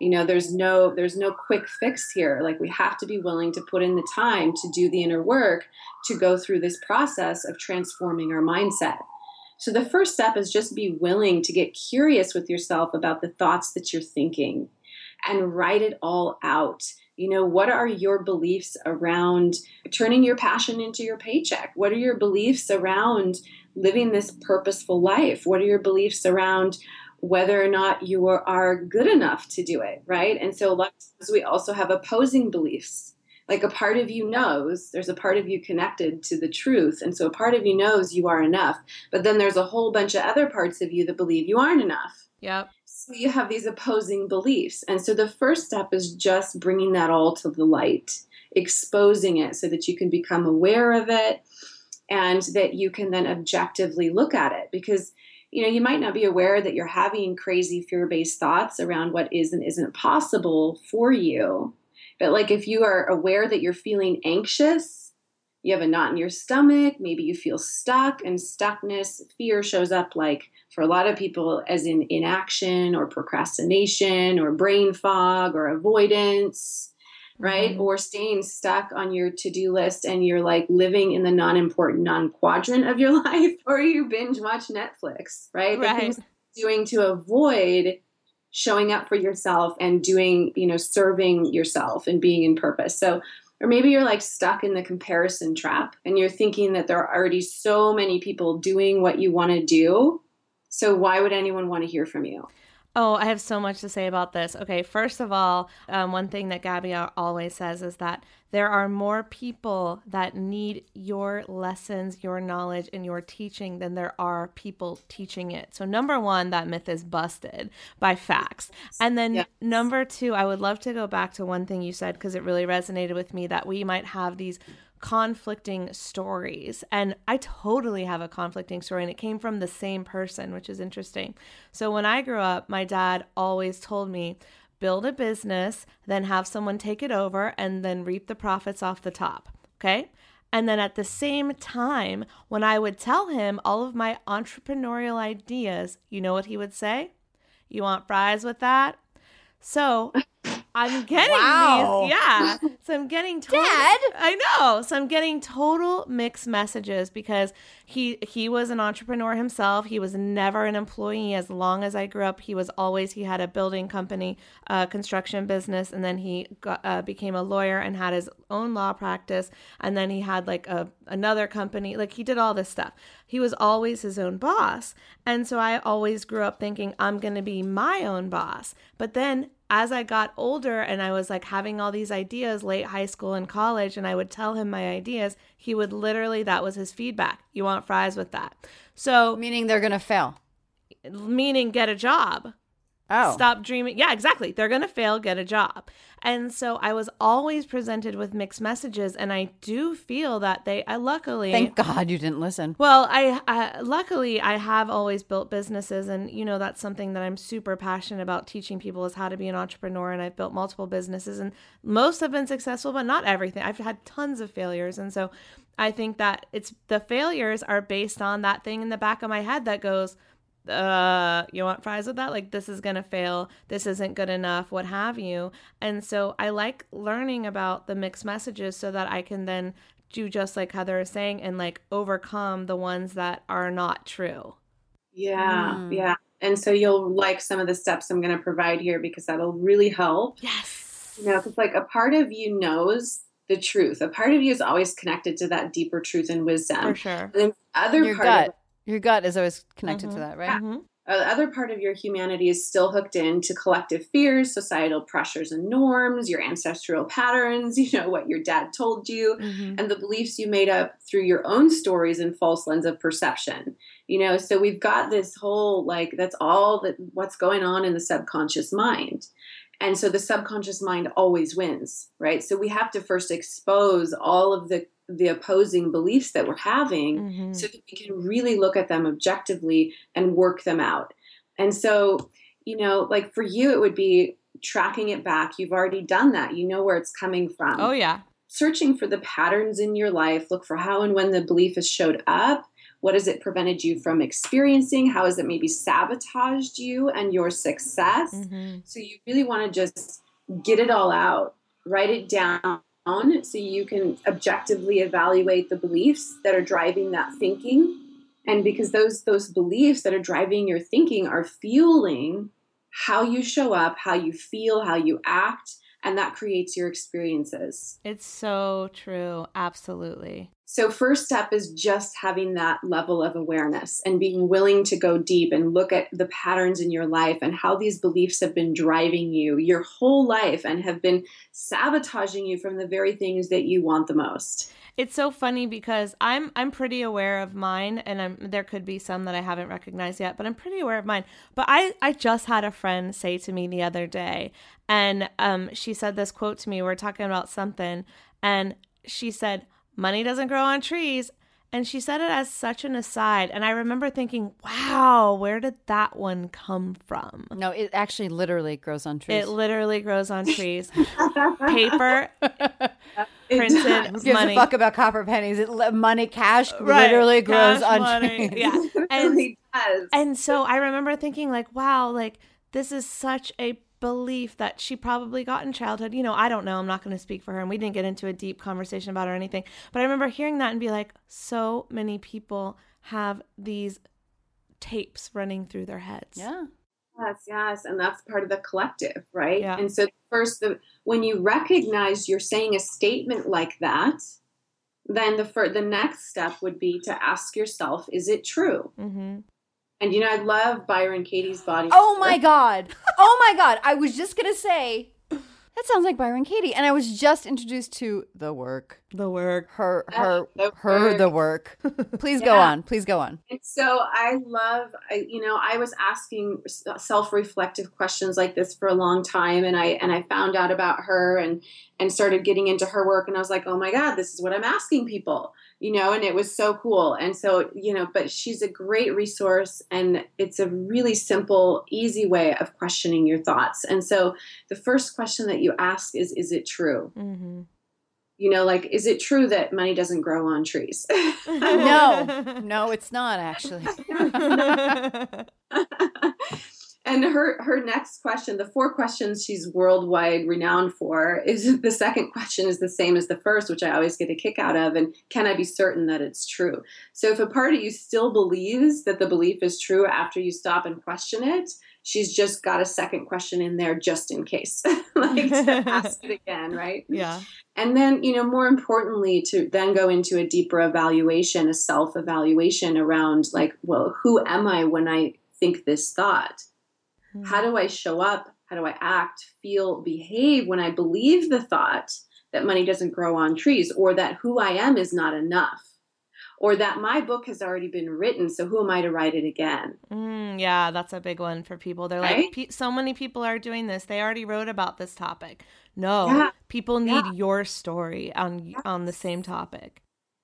You know, there's no quick fix here. Like we have to be willing to put in the time to do the inner work, to go through this process of transforming our mindset. So the first step is just be willing to get curious with yourself about the thoughts that you're thinking and write it all out. You know, what are your beliefs around turning your passion into your paycheck? What are your beliefs around living this purposeful life? What are your beliefs around whether or not you are good enough to do it, right? And so a lot of times we also have opposing beliefs. Like a part of you knows, there's a part of you connected to the truth. And so a part of you knows you are enough. But then there's a whole bunch of other parts of you that believe you aren't enough. Yep. So you have these opposing beliefs. And so the first step is just bringing that all to the light, exposing it so that you can become aware of it and that you can then objectively look at it. Because, you know, you might not be aware that you're having crazy fear-based thoughts around what is and isn't possible for you. But like if you are aware that you're feeling anxious, you have a knot in your stomach, maybe you feel stuck, and stuckness, fear shows up like for a lot of people as in inaction or procrastination or brain fog or avoidance, right? Mm-hmm. Or staying stuck on your to-do list and you're like living in the non-important, non-quadrant of your life, or you binge watch Netflix, right? The things you're doing to avoid showing up for yourself and doing, you know, serving yourself and being in purpose. So, or maybe you're like stuck in the comparison trap and you're thinking that there are already so many people doing what you want to do. So why would anyone want to hear from you? Oh, I have so much to say about this. Okay, first of all, one thing that Gabby always says is that there are more people that need your lessons, your knowledge, and your teaching than there are people teaching it. So number one, that myth is busted by facts. And then number two, I would love to go back to one thing you said because it really resonated with me, that we might have these conflicting stories. And I totally have a conflicting story, and it came from the same person, which is interesting. So when I grew up, my dad always told me, build a business, then have someone take it over, and then reap the profits off the top. Okay? And then at the same time, when I would tell him all of my entrepreneurial ideas, you know what he would say? You want fries with that? So I'm getting these. Yeah. So I'm getting total. Dad? I know. So I'm getting total mixed messages because he was an entrepreneur himself. He was never an employee as long as I grew up. He was always, he had a building company, construction business, and then he became a lawyer and had his own law practice. And then he had like another company. Like he did all this stuff. He was always his own boss. And so I always grew up thinking I'm going to be my own boss. But then as I got older and I was like having all these ideas late high school and college, and I would tell him my ideas, he would literally, that was his feedback. You want fries with that. So meaning they're going to fail. Meaning get a job. Oh. Stop dreaming. Yeah, exactly. They're going to fail, get a job. And so I was always presented with mixed messages, and I do feel that I luckily... Thank God you didn't listen. Well, luckily I have always built businesses, and you know, that's something that I'm super passionate about teaching people is how to be an entrepreneur, and I've built multiple businesses, and most have been successful, but not everything. I've had tons of failures, and so I think that it's the failures are based on that thing in the back of my head that goes... you want fries with that? Like, this is going to fail. This isn't good enough, what have you. And so I like learning about the mixed messages so that I can then do just like Heather is saying and like overcome the ones that are not true. Yeah. Mm. Yeah. And so you'll like some of the steps I'm going to provide here because that'll really help. Yes. You know, because like a part of you knows the truth. A part of you is always connected to that deeper truth and wisdom. For sure. And other your part gut. Your gut is always connected mm-hmm. to that, right? Yeah. Mm-hmm. The other part of your humanity is still hooked into collective fears, societal pressures and norms, your ancestral patterns, you know, what your dad told you, mm-hmm. and the beliefs you made up through your own stories and false lens of perception. You know, so we've got this whole, like, that's all that what's going on in the subconscious mind. And so the subconscious mind always wins, right? So we have to first expose all of the opposing beliefs that we're having mm-hmm. so that we can really look at them objectively and work them out. And so, you know, like for you, it would be tracking it back. You've already done that. You know where it's coming from. Oh, yeah. Searching for the patterns in your life. Look for how and when the belief has showed up. What has it prevented you from experiencing? How has it maybe sabotaged you and your success? Mm-hmm. So you really want to just get it all out, write it down, so you can objectively evaluate the beliefs that are driving that thinking. And because those beliefs that are driving your thinking are fueling how you show up, how you feel, how you act, and that creates your experiences. It's so true. Absolutely. So first step is just having that level of awareness and being willing to go deep and look at the patterns in your life and how these beliefs have been driving you your whole life and have been sabotaging you from the very things that you want the most. It's so funny because I'm pretty aware of mine, and there could be some that I haven't recognized yet, but I'm pretty aware of mine. But I just had a friend say to me the other day, and she said this quote to me. We're talking about something, and she said, "Money doesn't grow on trees." And she said it as such an aside. And I remember thinking, wow, where did that one come from? No, it actually literally grows on trees. It literally grows on trees. Paper, printed money. Who gives a fuck about copper pennies? Money, cash right. literally grows cash on money. Trees. Yeah. It does. And so I remember thinking like, wow, like this is such a belief that she probably got in childhood. You know, I don't know. I'm not going to speak for her. And we didn't get into a deep conversation about her or anything. But I remember hearing that and be like, so many people have these tapes running through their heads. Yeah. Yes, yes. And that's part of the collective, right? Yeah. And so first, when you recognize you're saying a statement like that, then the next step would be to ask yourself, is it true? Mm-hmm. And, you know, I love Byron Katie's body. Oh, my God. Oh, my God. I was just going to say, that sounds like Byron Katie. And I was just introduced to the work. The work. The work. Please go on. Please go on. And so I was asking self-reflective questions like this for a long time. And I found out about her and started getting into her work. And I was like, oh, my God, this is what I'm asking people. You know, and it was so cool. And so, you know, but she's a great resource, and it's a really simple, easy way of questioning your thoughts. And so the first question that you ask is it true? Mm-hmm. You know, like, is it true that money doesn't grow on trees? No, it's not actually. And her next question, the four questions she's worldwide renowned for, is the second question is the same as the first, which I always get a kick out of. And can I be certain that it's true? So if a part of you still believes that the belief is true after you stop and question it, she's just got a second question in there just in case, like to ask it again, right? Yeah. And then, you know, more importantly, to then go into a deeper evaluation, a self-evaluation around like, well, who am I when I think this thought? How do I show up? How do I act, feel, behave when I believe the thought that money doesn't grow on trees, or that who I am is not enough, or that my book has already been written, so who am I to write it again? Yeah, that's a big one for people. They're right? Like, so many people are doing this. They already wrote about this topic. No, people need your story on the same topic.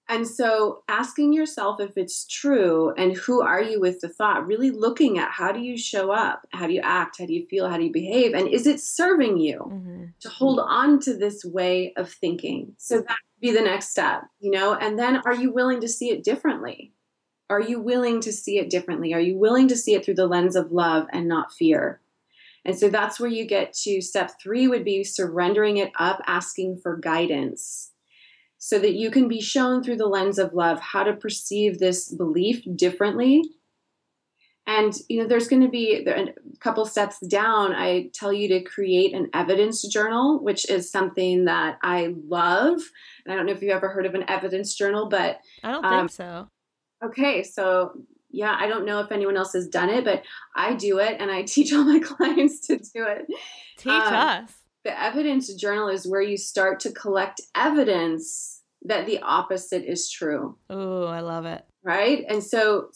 And so asking yourself if it's true and who are you with the thought, really looking at how do you show up, how do you act, how do you feel, how do you behave, and is it serving you to hold on to this way of thinking? So that would be the next step, you know, and then are you willing to see it differently? Are you willing to see it differently? Are you willing to see it through the lens of love and not fear? And so that's where you get to step 3 would be surrendering it up, asking for guidance, so that you can be shown through the lens of love how to perceive this belief differently. And, you know, there's going to be a couple steps down. I tell you to create an evidence journal, which is something that I love. And I don't know if you've ever heard of an evidence journal, but I don't think so. Okay. So yeah, I don't know if anyone else has done it, but I do it and I teach all my clients to do it. Teach us. The evidence journal is where you start to collect evidence that the opposite is true. Oh, I love it. Right? And so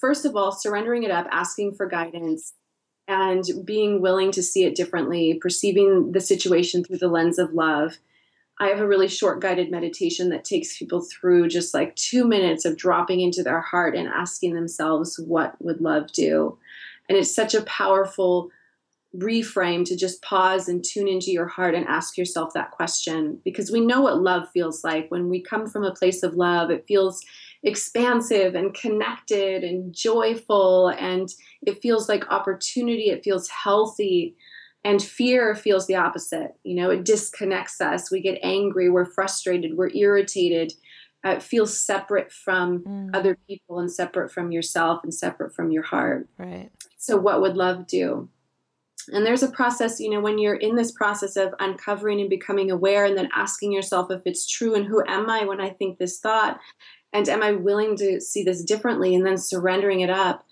first of all, surrendering it up, asking for guidance, and being willing to see it differently, perceiving the situation through the lens of love. I have a really short guided meditation that takes people through just like 2 minutes of dropping into their heart and asking themselves, what would love do? And it's such a powerful reframe to just pause and tune into your heart and ask yourself that question, because we know what love feels like. When we come from a place of love, it feels expansive and connected and joyful, and it feels like opportunity. It feels healthy. And fear feels the opposite. You know, it disconnects us. We get angry, we're frustrated, we're irritated. It feels separate from other people and separate from yourself and separate from your heart. Right. So what would love do? And there's a process, you know, when you're in this process of uncovering and becoming aware and then asking yourself if it's true and who am I when I think this thought, and am I willing to see this differently, and then surrendering it up.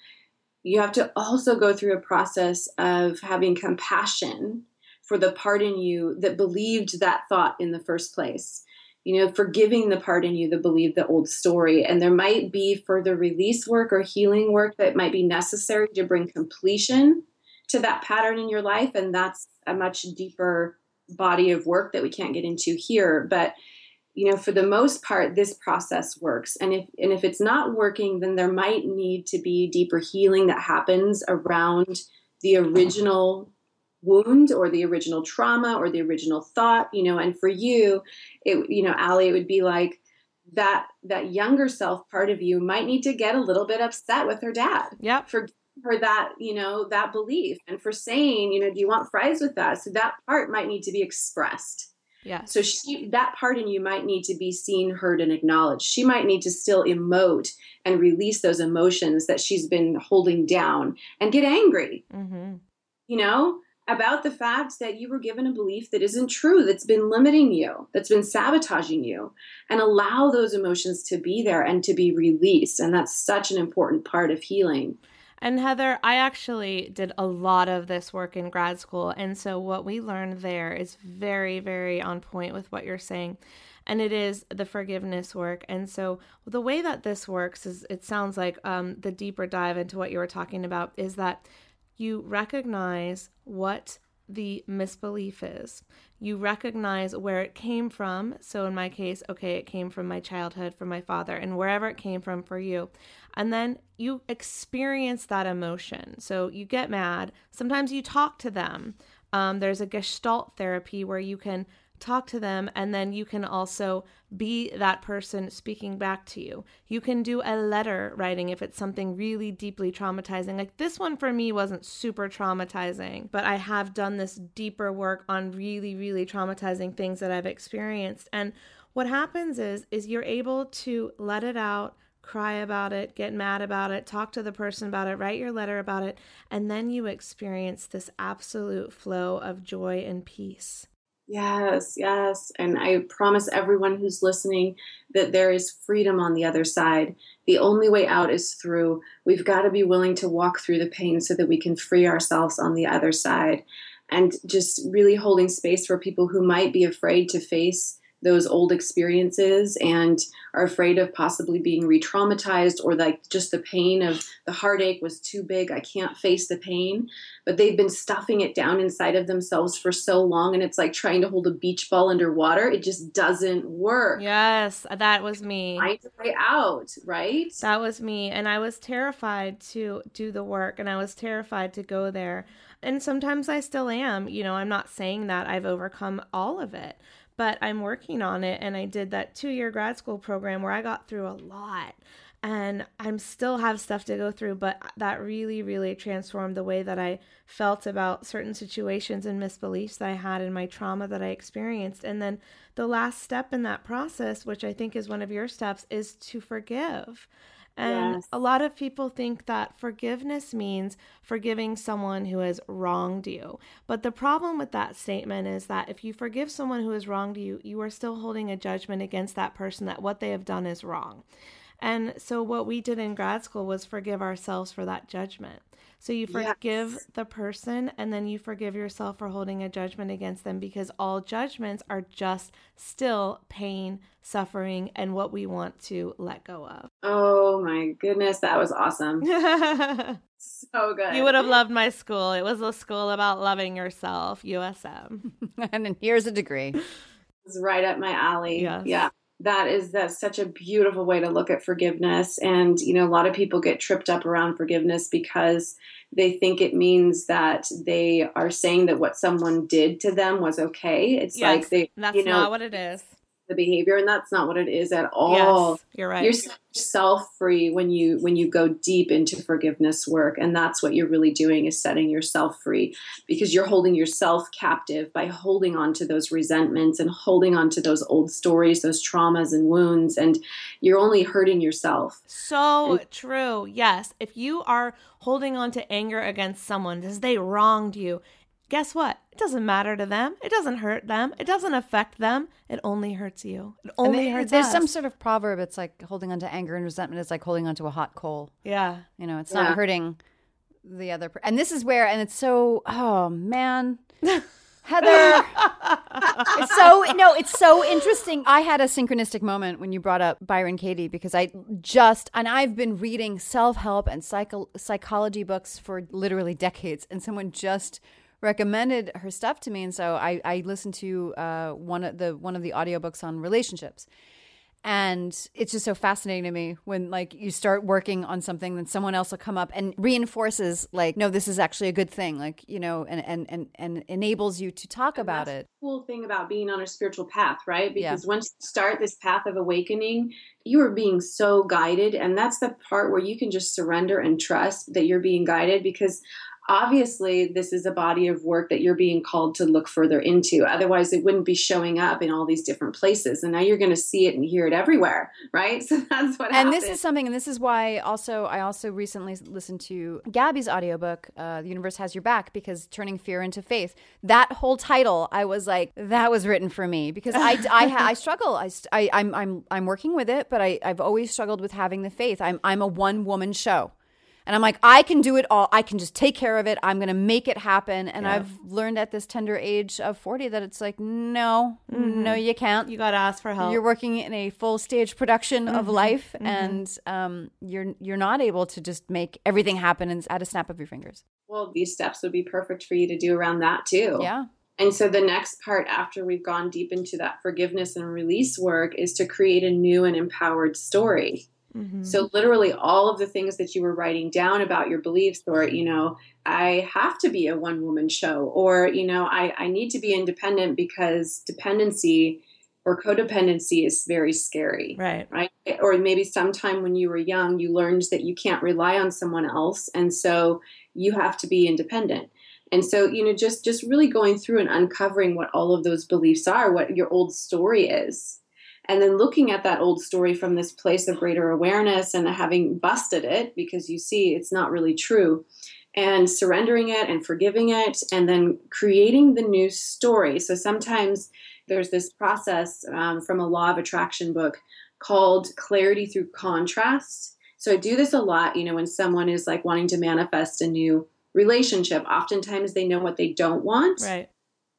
You have to also go through a process of having compassion for the part in you that believed that thought in the first place. You know, forgiving the part in you that believed the old story. And there might be further release work or healing work that might be necessary to bring completion to that pattern in your life. And that's a much deeper body of work that we can't get into here. But, you know, for the most part, this process works. And if it's not working, then there might need to be deeper healing that happens around the original wound or the original trauma or the original thought, you know. And for you, it, you know, Allie, it would be like, that younger self part of you might need to get a little bit upset with her dad. Yep. For that, you know, that belief, and for saying, you know, do you want fries with that? So that part might need to be expressed. Yeah. So that part in you might need to be seen, heard, and acknowledged. She might need to still emote and release those emotions that she's been holding down and get angry, you know, about the fact that you were given a belief that isn't true, that's been limiting you, that's been sabotaging you, and allow those emotions to be there and to be released. And that's such an important part of healing. And Heather, I actually did a lot of this work in grad school. And so what we learned there is very, very on point with what you're saying. And it is the forgiveness work. And so the way that this works is, it sounds like the deeper dive into what you were talking about is that you recognize what the misbelief is. You recognize where it came from. So in my case, okay, it came from my childhood, from my father, and wherever it came from for you. And then you experience that emotion. So you get mad. Sometimes you talk to them. There's a gestalt therapy where you can talk to them, and then you can also be that person speaking back to you. You can do a letter writing if it's something really deeply traumatizing. Like this one for me wasn't super traumatizing, but I have done this deeper work on really, really traumatizing things that I've experienced. And what happens is you're able to let it out, cry about it, get mad about it, talk to the person about it, write your letter about it, and then you experience this absolute flow of joy and peace. Yes, yes. And I promise everyone who's listening that there is freedom on the other side. The only way out is through. We've got to be willing to walk through the pain so that we can free ourselves on the other side. And just really holding space for people who might be afraid to face those old experiences and are afraid of possibly being re-traumatized, or like just the pain of the heartache was too big. I can't face the pain, but they've been stuffing it down inside of themselves for so long. And it's like trying to hold a beach ball underwater. It just doesn't work. Yes. That was me. Find a way out, right? That was me. And I was terrified to do the work, and I was terrified to go there. And sometimes I still am, you know, I'm not saying that I've overcome all of it, but I'm working on it. And I did that 2-year grad school program where I got through a lot, and I'm still have stuff to go through, but that really, really transformed the way that I felt about certain situations and misbeliefs that I had and my trauma that I experienced. And then the last step in that process, which I think is one of your steps, is to forgive. And yes. A lot of people think that forgiveness means forgiving someone who has wronged you. But the problem with that statement is that if you forgive someone who has wronged you, you are still holding a judgment against that person that what they have done is wrong. And so what we did in grad school was forgive ourselves for that judgment. So you forgive yes. the person, and then you forgive yourself for holding a judgment against them, because all judgments are just still pain, suffering, and what we want to let go of. Oh my goodness. That was awesome. So good. You would have loved my school. It was a school about loving yourself, USM. And then here's a degree. It's right up my alley. Yes. Yeah. That's such a beautiful way to look at forgiveness. And, you know, a lot of people get tripped up around forgiveness because they think it means that they are saying that what someone did to them was okay. It's yes, like they, that's you know, not what it is. The behavior, and that's not what it is at all. Yes, you're right. You're self-free when you go deep into forgiveness work, and that's what you're really doing is setting yourself free, because you're holding yourself captive by holding on to those resentments and holding on to those old stories, those traumas and wounds, and you're only hurting yourself. So true. Yes. If you are holding on to anger against someone because they wronged you, guess what? It doesn't matter to them. It doesn't hurt them. It doesn't affect them. It only hurts you. It only hurts us. There's some sort of proverb. It's like holding onto anger and resentment is like holding onto a hot coal. Yeah. You know, it's not hurting the other person. And this is where, and it's so, oh man, Heather. It's so interesting. I had a synchronistic moment when you brought up Byron Katie, because I've been reading self-help and psychology books for literally decades, and someone just recommended her stuff to me, and so I listened to one of the audiobooks on relationships, and it's just so fascinating to me when like you start working on something, then someone else will come up and reinforces like, no, this is actually a good thing, like, you know, and enables you to talk about it. The cool thing about being on a spiritual path, right? Because once you start this path of awakening, you are being so guided, and that's the part where you can just surrender and trust that you're being guided, because obviously, this is a body of work that you're being called to look further into. Otherwise, it wouldn't be showing up in all these different places. And now you're going to see it and hear it everywhere, right? So that's what happened. And this is why I also recently listened to Gabby's audiobook, The Universe Has Your Back, because Turning Fear into Faith. That whole title, I was like, that was written for me, because I struggle. I'm working with it, but I've always struggled with having the faith. I'm a one-woman show. And I'm like, I can do it all. I can just take care of it. I'm going to make it happen. And I've learned at this tender age of 40 that it's like, no, you can't. You got to ask for help. You're working in a full stage production of life, and you're not able to just make everything happen at a snap of your fingers. Well, these steps would be perfect for you to do around that too. Yeah. And so the next part after we've gone deep into that forgiveness and release work is to create a new and empowered story. Mm-hmm. So literally all of the things that you were writing down about your beliefs, or, you know, I have to be a one-woman show, or, you know, I need to be independent because dependency or codependency is very scary. Right. Or maybe sometime when you were young, you learned that you can't rely on someone else. And so you have to be independent. And so, you know, just really going through and uncovering what all of those beliefs are, what your old story is. And then looking at that old story from this place of greater awareness and having busted it, because you see it's not really true, and surrendering it and forgiving it, and then creating the new story. So sometimes there's this process from a law of attraction book called clarity through contrast. So I do this a lot, you know, when someone is like wanting to manifest a new relationship, oftentimes they know what they don't want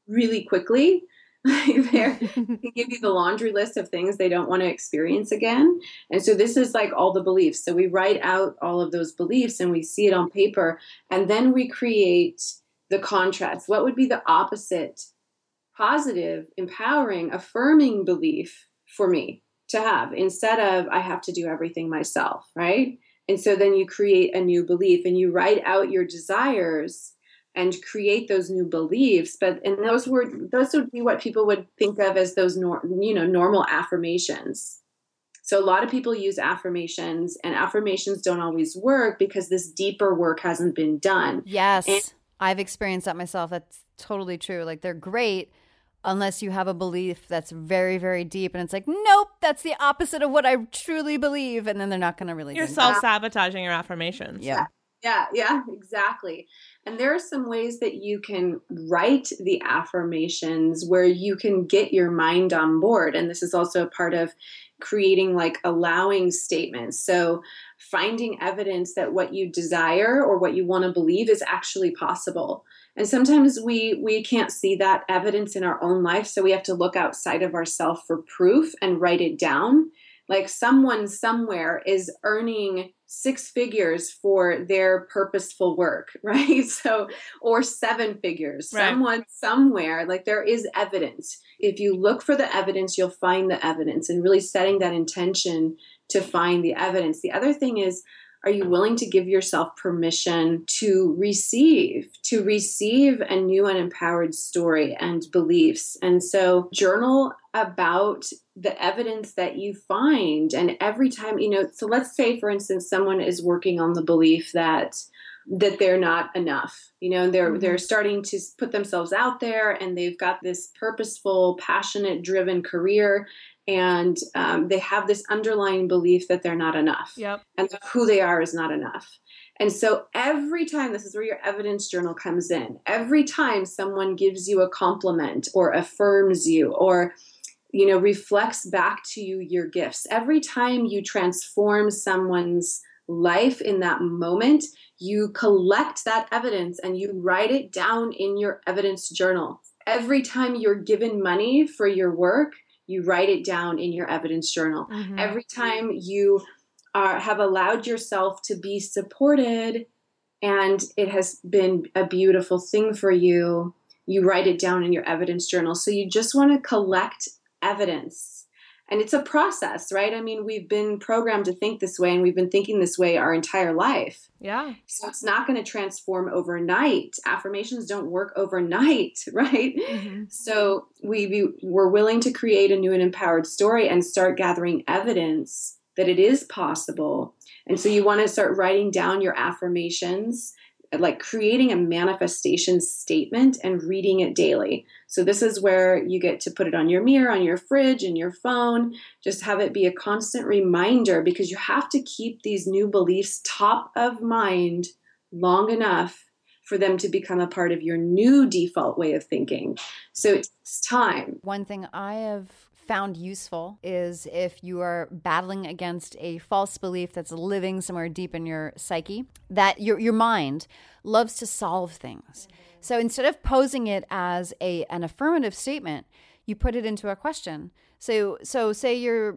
really quickly. They give you the laundry list of things they don't want to experience again. And so this is like all the beliefs. So we write out all of those beliefs and we see it on paper. And then we create the contrast. What would be the opposite positive, empowering, affirming belief for me to have instead of I have to do everything myself, right? And so then you create a new belief and you write out your desires and create those new beliefs. But and those would be what people would think of as those normal affirmations. So a lot of people use affirmations, and affirmations don't always work because this deeper work hasn't been done. Yes, I've experienced that myself. That's totally true. Like they're great unless you have a belief that's very, very deep, and it's like, nope, that's the opposite of what I truly believe, and then they're not going to really. You're self-sabotaging your affirmations. Yeah. Yeah, exactly. And there are some ways that you can write the affirmations where you can get your mind on board. And this is also a part of creating like allowing statements. So finding evidence that what you desire or what you want to believe is actually possible. And sometimes we can't see that evidence in our own life. So we have to look outside of ourselves for proof and write it down. Like someone somewhere is earning 6 figures for their purposeful work, right? So, or 7 figures, right. Someone somewhere, like there is evidence. If you look for the evidence, you'll find the evidence, and really setting that intention to find the evidence. The other thing is, are you willing to give yourself permission to receive a new and empowered story and beliefs? And so journal about the evidence that you find. And every time, so let's say, for instance, someone is working on the belief that they're not enough, and they're starting to put themselves out there, and they've got this purposeful, passionate, driven career. And they have this underlying belief that they're not enough. Yep. And who they are is not enough. And so every time, this is where your evidence journal comes in. Every time someone gives you a compliment or affirms you or, reflects back to you your gifts, every time you transform someone's life in that moment, you collect that evidence and you write it down in your evidence journal. Every time you're given money for your work, you write it down in your evidence journal. Mm-hmm. Every time you have allowed yourself to be supported and it has been a beautiful thing for you, you write it down in your evidence journal. So you just want to collect evidence. And it's a process, right? I mean, we've been programmed to think this way, and we've been thinking this way our entire life. Yeah. So it's not going to transform overnight. Affirmations don't work overnight, right? Mm-hmm. So we're willing to create a new and empowered story and start gathering evidence that it is possible. And so you want to start writing down your affirmations, like creating a manifestation statement and reading it daily. So this is where you get to put it on your mirror, on your fridge, and your phone. Just have it be a constant reminder, because you have to keep these new beliefs top of mind long enough for them to become a part of your new default way of thinking. So it takes time. One thing I have found useful is if you are battling against a false belief that's living somewhere deep in your psyche, that your mind loves to solve things. So instead of posing it as an affirmative statement, you put it into a question. So say you're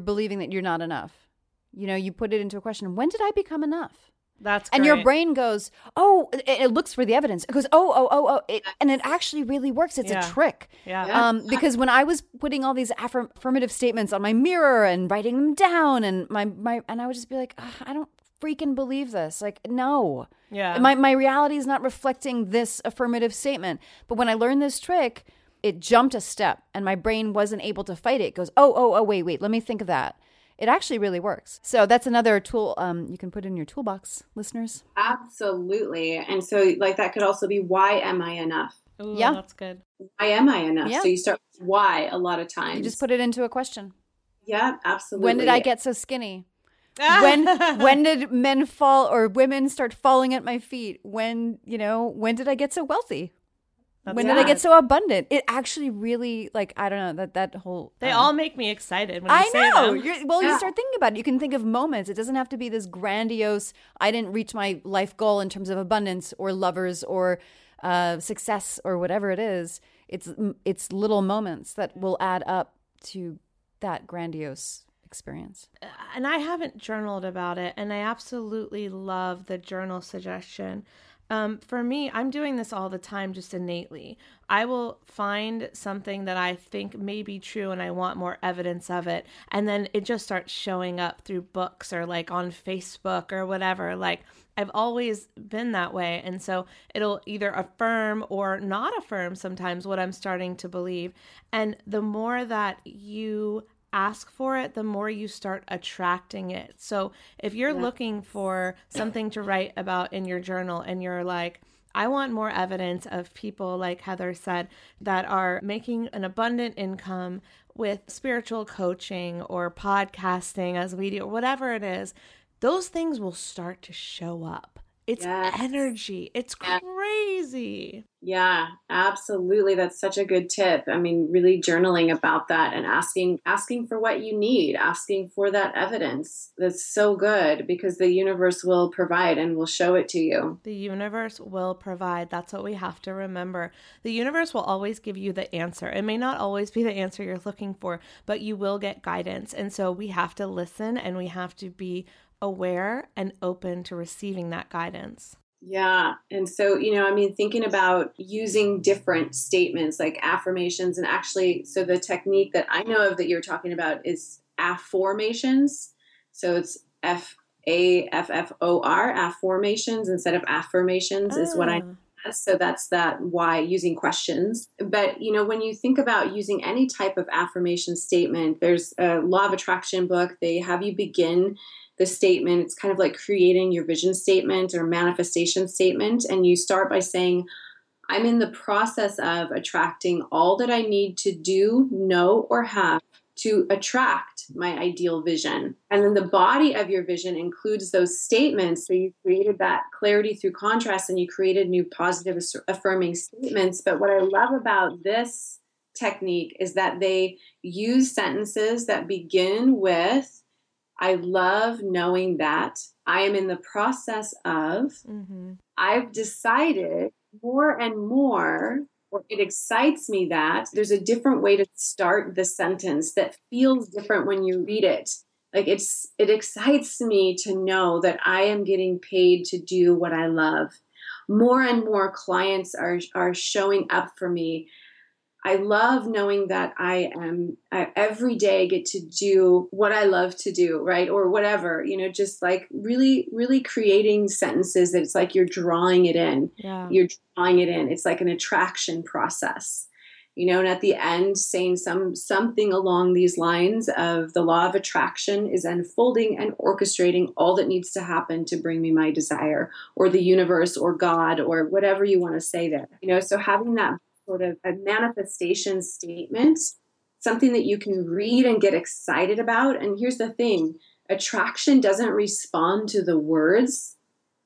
believing that you're not enough. You put it into a question. When did I become enough? That's great. And your brain goes, oh, it looks for the evidence. It goes, oh, and it actually really works. It's a trick. Yeah. Because when I was putting all these affirmative statements on my mirror and writing them down, and and I would just be like, oh, I don't freaking believe this. Like, no. Yeah. My reality is not reflecting this affirmative statement. But when I learned this trick, it jumped a step, and my brain wasn't able to fight it. It goes, oh, wait, let me think of that. It actually really works. So that's another tool you can put in your toolbox, listeners. Absolutely. And so like that could also be, why am I enough? Ooh, yeah. That's good. Why am I enough? Yeah. So you start with why a lot of times. You just put it into a question. Yeah, absolutely. When did I get so skinny? When did men fall or women start falling at my feet? When did I get so wealthy? When did I get so abundant? It actually really, like, I don't know, that whole... They all make me excited when I say them. You start thinking about it. You can think of moments. It doesn't have to be this grandiose, I didn't reach my life goal in terms of abundance or lovers or success or whatever it is. it's little moments that will add up to that grandiose experience. And I haven't journaled about it, and I absolutely love the journal suggestion. For me, I'm doing this all the time just innately. I will find something that I think may be true and I want more evidence of it. And then it just starts showing up through books or like on Facebook or whatever. Like I've always been that way. And so it'll either affirm or not affirm sometimes what I'm starting to believe. And the more that you ask for it, the more you start attracting it. So if you're looking for something to write about in your journal and you're like, I want more evidence of people, like Heather said, that are making an abundant income with spiritual coaching or podcasting as we do, or whatever it is, those things will start to show up. It's energy. It's crazy. Yeah, absolutely. That's such a good tip. I mean, really journaling about that and asking for what you need, asking for that evidence. That's so good, because the universe will provide and will show it to you. The universe will provide. That's what we have to remember. The universe will always give you the answer. It may not always be the answer you're looking for, but you will get guidance. And so we have to listen and we have to be aware and open to receiving that guidance. Yeah. And so, you know, I mean, thinking about using different statements like affirmations, and actually, so the technique that I know of that you're talking about is affirmations. So it's F-A-F-F-O-R, affirmations instead of affirmations is what I know. So that's that why using questions. But, you know, when you think about using any type of affirmation statement, there's a law of attraction book. They have you begin the statement. It's kind of like creating your vision statement or manifestation statement. And you start by saying, I'm in the process of attracting all that I need to do, know, or have to attract my ideal vision. And then the body of your vision includes those statements. So you created that clarity through contrast, and you created new positive affirming statements. But what I love about this technique is that they use sentences that begin with, I love knowing that I am in the process of, I've decided more and more, or it excites me that. There's a different way to start the sentence that feels different when you read it. Like it excites me to know that I am getting paid to do what I love. More and more clients are showing up for me. I love knowing that I every day get to do what I love to do, right? Or whatever, you know, just like really, really creating sentences that it's like you're drawing it in. Yeah. You're drawing it in. It's like an attraction process, you know, and at the end saying something along these lines of the law of attraction is unfolding and orchestrating all that needs to happen to bring me my desire, or the universe or God or whatever you want to say there, you know, so having that sort of a manifestation statement, something that you can read and get excited about. And here's the thing, attraction doesn't respond to the words.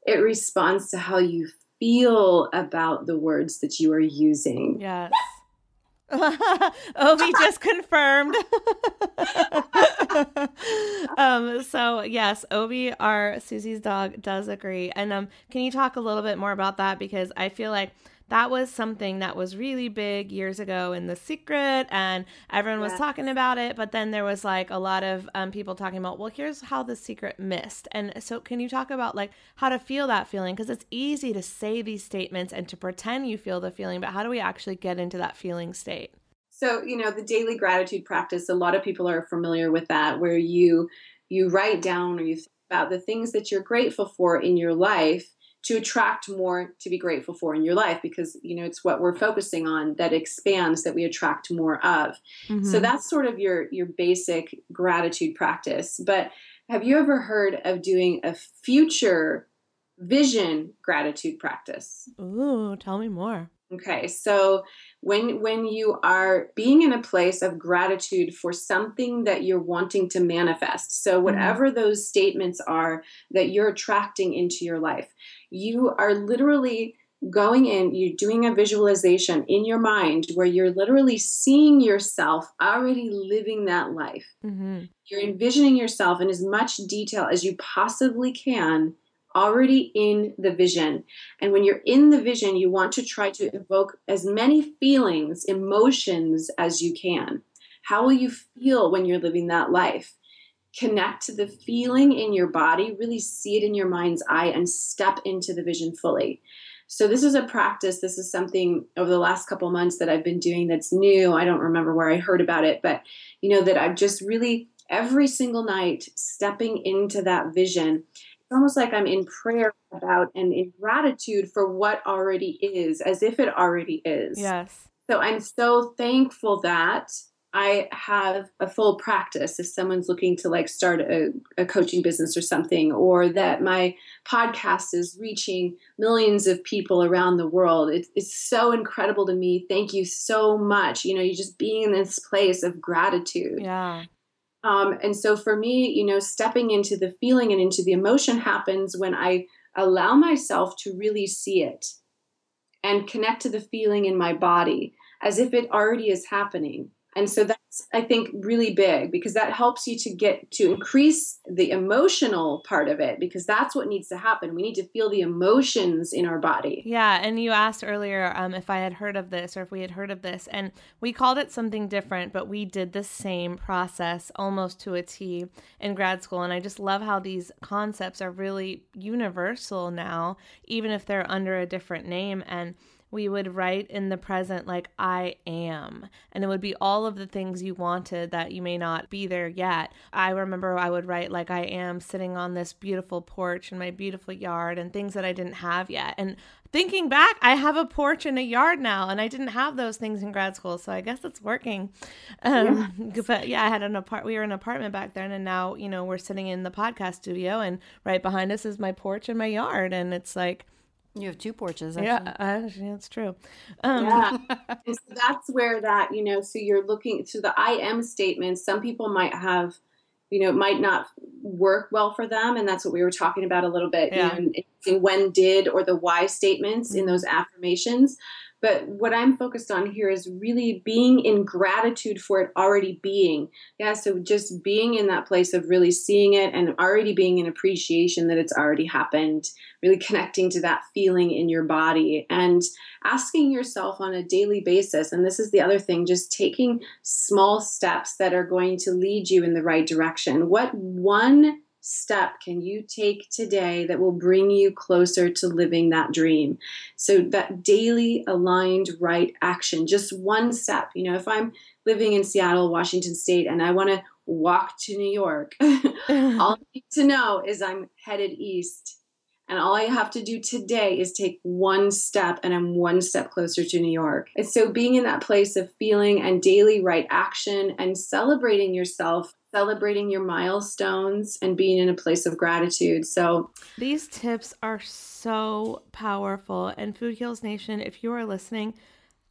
It responds to how you feel about the words that you are using. Yes. Ovi just confirmed. So yes, Ovi, our Susie's dog, does agree. And can you talk a little bit more about that? Because I feel like that was something that was really big years ago in The Secret, and everyone was talking about it. But then there was like a lot of people talking about, well, here's how The Secret missed. And so can you talk about like how to feel that feeling? Because it's easy to say these statements and to pretend you feel the feeling, but how do we actually get into that feeling state? So, you know, the daily gratitude practice, a lot of people are familiar with that, where you write down or you think about the things that you're grateful for in your life, to attract more to be grateful for in your life, because, you know, it's what we're focusing on that expands, that we attract more of. Mm-hmm. So that's sort of your basic gratitude practice. But have you ever heard of doing a future vision gratitude practice? Ooh, tell me more. Okay. So when you are being in a place of gratitude for something that you're wanting to manifest, so whatever those statements are that you're attracting into your life, you are literally going in, you're doing a visualization in your mind where you're literally seeing yourself already living that life. Mm-hmm. You're envisioning yourself in as much detail as you possibly can already in the vision. And when you're in the vision, you want to try to evoke as many feelings, emotions as you can. How will you feel when you're living that life? Connect to the feeling in your body, really see it in your mind's eye, and step into the vision fully. So this is a practice. This is something over the last couple months that I've been doing that's new. I don't remember where I heard about it, but you know, that I've just really every single night stepping into that vision. It's almost like I'm in prayer about and in gratitude for what already is, as if it already is. Yes. So I'm so thankful that I have a full practice if someone's looking to like start a coaching business or something, or that my podcast is reaching millions of people around the world. It's so incredible to me. Thank you so much. You know, you're just being in this place of gratitude. Yeah. And so for me, you know, stepping into the feeling and into the emotion happens when I allow myself to really see it and connect to the feeling in my body as if it already is happening. And so that's, I think, really big, because that helps you to get to increase the emotional part of it, because that's what needs to happen. We need to feel the emotions in our body. Yeah. And you asked earlier if I had heard of this, or if we had heard of this, and we called it something different, but we did the same process almost to a T in grad school. And I just love how these concepts are really universal now, even if they're under a different name. And we would write in the present, like, I am. And it would be all of the things you wanted that you may not be there yet. I remember I would write, like, I am sitting on this beautiful porch in my beautiful yard, and things that I didn't have yet. And thinking back, I have a porch and a yard now, and I didn't have those things in grad school. So I guess it's working. But yeah, I had we were in an apartment back then, and now, you know, we're sitting in the podcast studio, and right behind us is my porch and my yard. And it's like, you have two porches, actually. Yeah, that's true. Yeah. And so that's where that, you know, so you're looking to the I am statements. Some people might have, you know, might not work well for them. And that's what we were talking about a little bit. Yeah. You know, in when did or the why statements in those affirmations. But what I'm focused on here is really being in gratitude for it already being. Yeah, so just being in that place of really seeing it and already being in appreciation that it's already happened, really connecting to that feeling in your body and asking yourself on a daily basis, and this is the other thing, just taking small steps that are going to lead you in the right direction. What one step can you take today that will bring you closer to living that dream? So that daily aligned right action, just one step. You know, if I'm living in Seattle, Washington State, and I want to walk to New York, all I need to know is I'm headed east. And all I have to do today is take one step, and I'm one step closer to New York. And so being in that place of feeling and daily right action and celebrating yourself, celebrating your milestones, and being in a place of gratitude. So these tips are so powerful. And Food Heals Nation, if you are listening,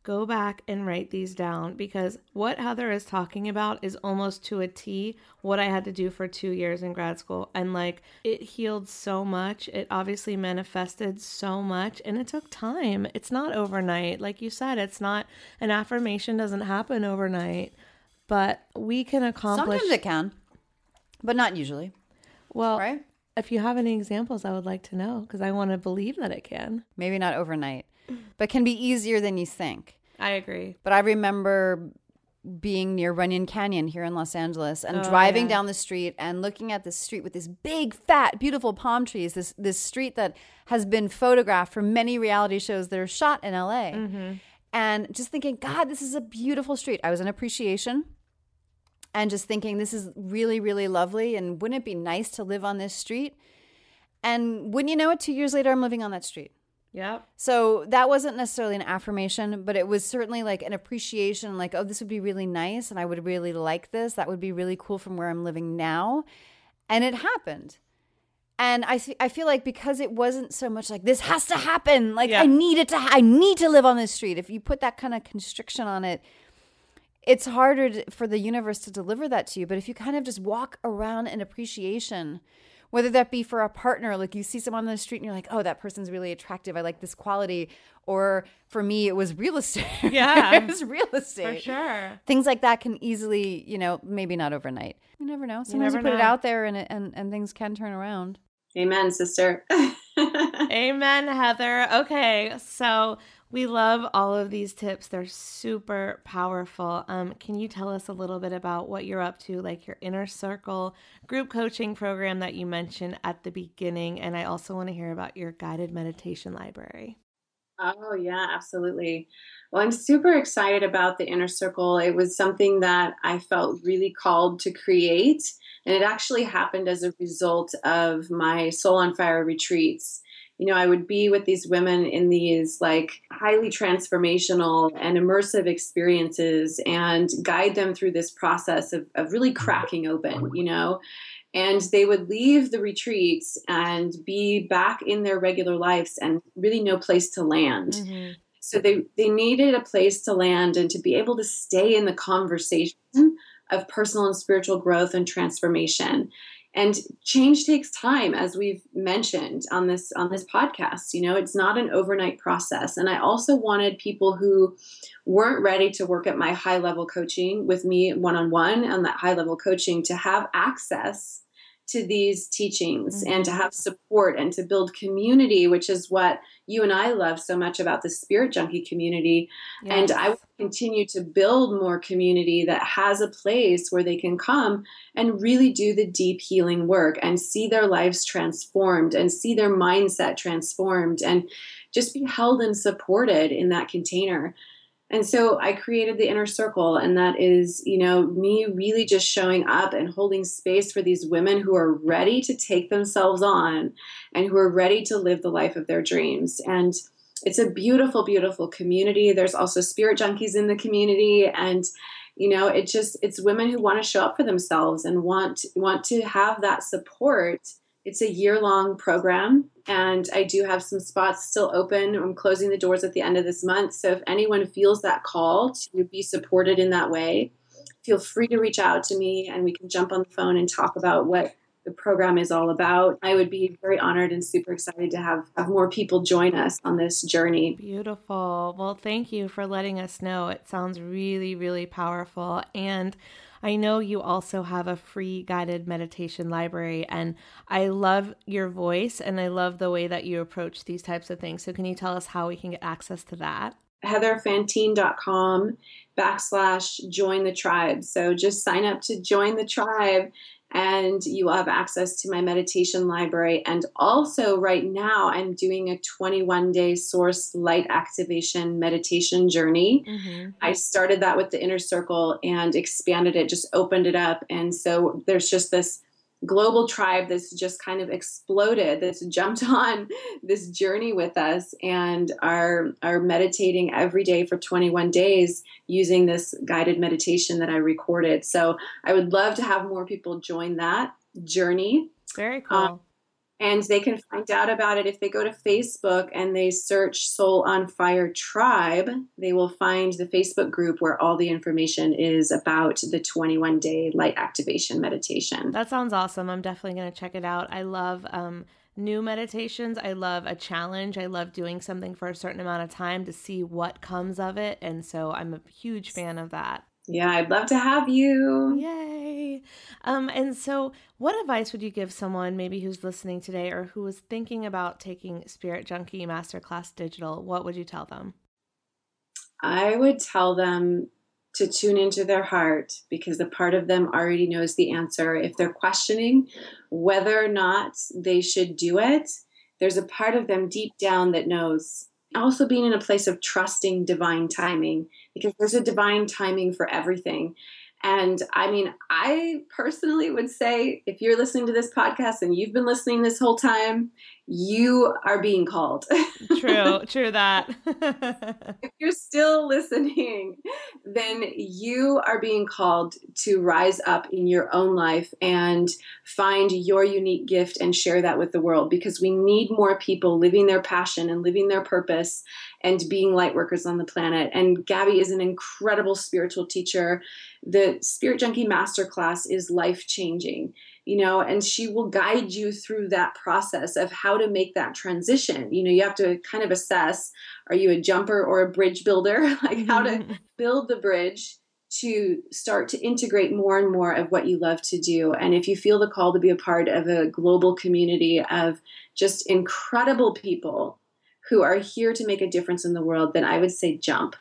go back and write these down, because what Heather is talking about is almost to a T what I had to do for 2 years in grad school. And like, it healed so much. It obviously manifested so much, and it took time. It's not overnight. Like you said, it's not an affirmation doesn't happen overnight. But we can accomplish. Sometimes it can, but not usually. Well, right? If you have any examples, I would like to know, because I want to believe that it can. Maybe not overnight, but can be easier than you think. I agree. But I remember being near Runyon Canyon here in Los Angeles and driving down the street and looking at this street with these big, fat, beautiful palm trees, this street that has been photographed for many reality shows that are shot in LA. Mm-hmm. And just thinking, God, this is a beautiful street. I was in appreciation and just thinking, this is really, really lovely. And wouldn't it be nice to live on this street? And wouldn't you know it, 2 years later, I'm living on that street. Yeah. So that wasn't necessarily an affirmation, but it was certainly like an appreciation, like, oh, this would be really nice. And I would really like this. That would be really cool from where I'm living now. And it happened. And I feel like because it wasn't so much like, this has to happen, like I need to live on this street. If you put that kind of constriction on it, it's harder for the universe to deliver that to you. But if you kind of just walk around in appreciation, whether that be for a partner, like you see someone on the street and you're like, oh, that person's really attractive. I like this quality. Or for me, it was real estate. Yeah. It was real estate. For sure. Things like that can easily, you know, maybe not overnight. You never know. Sometimes you put it out there and things can turn around. Amen, sister. Amen, Heather. Okay, so we love all of these tips. They're super powerful. Can you tell us a little bit about what you're up to, like your Inner Circle group coaching program that you mentioned at the beginning? And I also want to hear about your guided meditation library. Oh, yeah, absolutely. Well, I'm super excited about the Inner Circle. It was something that I felt really called to create, and it actually happened as a result of my Soul on Fire retreats. You know, I would be with these women in these like highly transformational and immersive experiences and guide them through this process of really cracking open, you know. And they would leave the retreats and be back in their regular lives and really no place to land. Mm-hmm. So they needed a place to land and to be able to stay in the conversation of personal and spiritual growth and transformation. And change takes time, as we've mentioned on this podcast. You know, it's not an overnight process. And I also wanted people who weren't ready to work at my high-level coaching with me one-on-one on that high-level coaching to have access to these teachings and to have support and to build community, which is what you and I love so much about the Spirit Junkie community. Yes. And I will continue to build more community that has a place where they can come and really do the deep healing work and see their lives transformed and see their mindset transformed and just be held and supported in that container. And so I created the Inner Circle, and that is, you know, me really just showing up and holding space for these women who are ready to take themselves on and who are ready to live the life of their dreams. And it's a beautiful, beautiful community. There's also Spirit Junkies in the community, and, you know, it's women who want to show up for themselves and want to have that support. It's a year-long program, and I do have some spots still open. I'm closing the doors at the end of this month, so if anyone feels that call to be supported in that way, feel free to reach out to me, and we can jump on the phone and talk about what the program is all about. I would be very honored and super excited to have more people join us on this journey. Beautiful. Well, thank you for letting us know. It sounds really, really powerful. And I know you also have a free guided meditation library, and I love your voice and I love the way that you approach these types of things. So can you tell us how we can get access to that? heatherfantine.com/join the tribe. So just sign up to join the tribe, and you will have access to my meditation library. And also right now I'm doing a 21-day source light activation meditation journey. Mm-hmm. I started that with the Inner Circle and expanded it, just opened it up. And so there's just this global tribe that's just kind of exploded, that's jumped on this journey with us and are meditating every day for 21 days using this guided meditation that I recorded. So I would love to have more people join that journey. Very cool. And they can find out about it if they go to Facebook and they search Soul on Fire Tribe. They will find the Facebook group where all the information is about the 21-day light activation meditation. That sounds awesome. I'm definitely going to check it out. I love new meditations. I love a challenge. I love doing something for a certain amount of time to see what comes of it. And so I'm a huge fan of that. Yeah, I'd love to have you. Yay. And so what advice would you give someone maybe who's listening today or who is thinking about taking Spirit Junkie Masterclass Digital? What would you tell them? I would tell them to tune into their heart, because a part of them already knows the answer. If they're questioning whether or not they should do it, there's a part of them deep down that knows. Also being in a place of trusting divine timing, because there's a divine timing for everything. And I mean, I personally would say if you're listening to this podcast and you've been listening this whole time, you are being called. True that. If you're still listening, then you are being called to rise up in your own life and find your unique gift and share that with the world, because we need more people living their passion and living their purpose and being light workers on the planet. And Gabby is an incredible spiritual teacher. The Spirit Junkie Masterclass is life-changing. You know, and she will guide you through that process of how to make that transition. You know, you have to kind of assess, are you a jumper or a bridge builder? Like how to build the bridge to start to integrate more and more of what you love to do. And if you feel the call to be a part of a global community of just incredible people who are here to make a difference in the world, then I would say jump.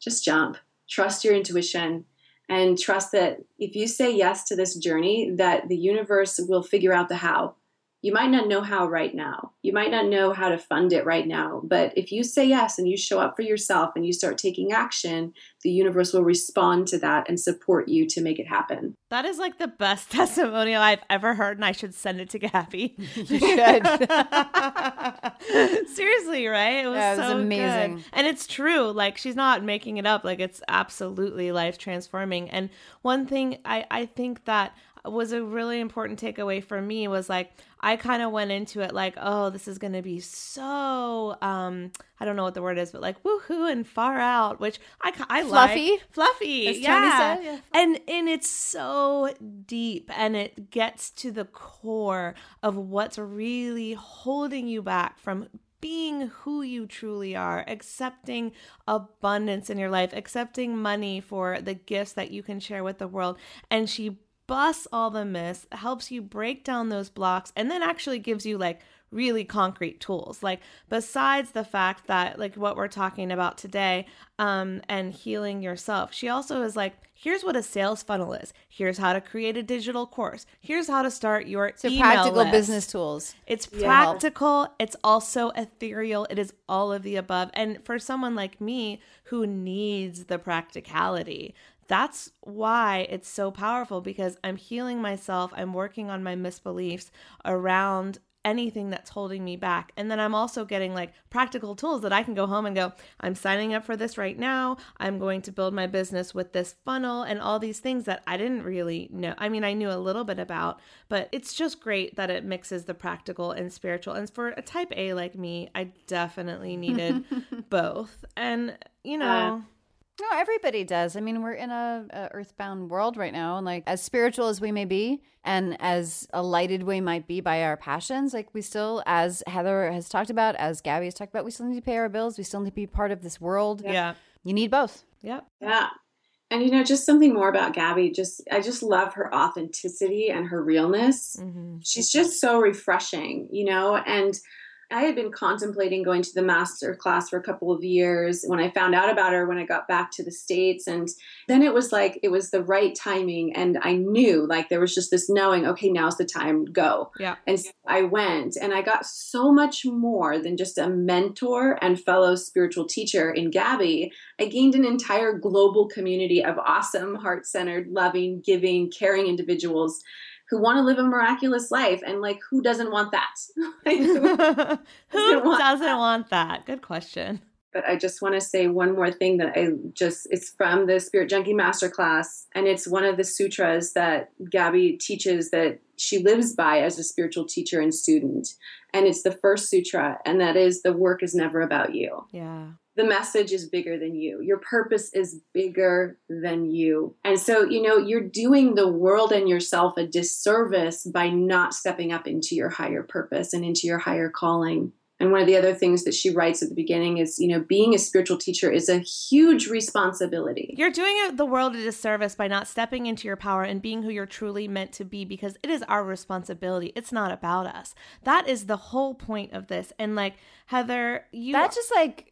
Just jump. Trust your intuition and trust that if you say yes to this journey, that the universe will figure out the how. You might not know how right now. You might not know how to fund it right now. But if you say yes and you show up for yourself and you start taking action, the universe will respond to that and support you to make it happen. That is like the best testimonial I've ever heard, and I should send it to Gabby. You should. Seriously, right? It was, yeah, it was so amazing. Good. And it's true. Like, she's not making it up. Like, it's absolutely life transforming. And one thing I think that was a really important takeaway for me was, like, I kind of went into it like, oh, this is going to be so, I don't know what the word is, but like woohoo and far out, which I fluffy. Like. Fluffy. As yeah. Tony said. Yeah. And it's so deep, and it gets to the core of what's really holding you back from being who you truly are, accepting abundance in your life, accepting money for the gifts that you can share with the world. And she busts all the myths, helps you break down those blocks, and then actually gives you like really concrete tools. Like, besides the fact that like what we're talking about today, and healing yourself, she also is like, here's what a sales funnel is. Here's how to create a digital course. Here's how to start your email practical list. Business tools. It's practical. Yeah. It's also ethereal. It is all of the above. And for someone like me who needs the practicality, that's why it's so powerful, because I'm healing myself. I'm working on my misbeliefs around anything that's holding me back. And then I'm also getting like practical tools that I can go home and go, I'm signing up for this right now. I'm going to build my business with this funnel and all these things that I didn't really know. I mean, I knew a little bit about, but it's just great that it mixes the practical and spiritual. And for a type A like me, I definitely needed both. And, you know... No, everybody does. I mean, we're in a earthbound world right now, and like, as spiritual as we may be and as alighted we might be by our passions, like, we still, as Heather has talked about, as Gabby has talked about, we still need to pay our bills. We still need to be part of this world. Yeah. You need both. Yep. Yeah. And, you know, just something more about Gabby. I just love her authenticity and her realness. Mm-hmm. She's just so refreshing, you know, and I had been contemplating going to the masterclass for a couple of years when I found out about her when I got back to the States. And then it was like, it was the right timing. And I knew, like, there was just this knowing, okay, now's the time, go. Yeah. And so I went, and I got so much more than just a mentor and fellow spiritual teacher in Gabby. I gained an entire global community of awesome, heart-centered, loving, giving, caring individuals who want to live a miraculous life. And like, who doesn't want that? Like, who doesn't want that? Good question. But I just want to say one more thing that it's from the Spirit Junkie MasterClass. And it's one of the sutras that Gabby teaches that she lives by as a spiritual teacher and student. And it's the first sutra. And that is, the work is never about you. Yeah. The message is bigger than you. Your purpose is bigger than you. And so, you know, you're doing the world and yourself a disservice by not stepping up into your higher purpose and into your higher calling. And one of the other things that she writes at the beginning is, you know, being a spiritual teacher is a huge responsibility. You're doing the world a disservice by not stepping into your power and being who you're truly meant to be, because it is our responsibility. It's not about us. That is the whole point of this. And like, Heather, that's just like,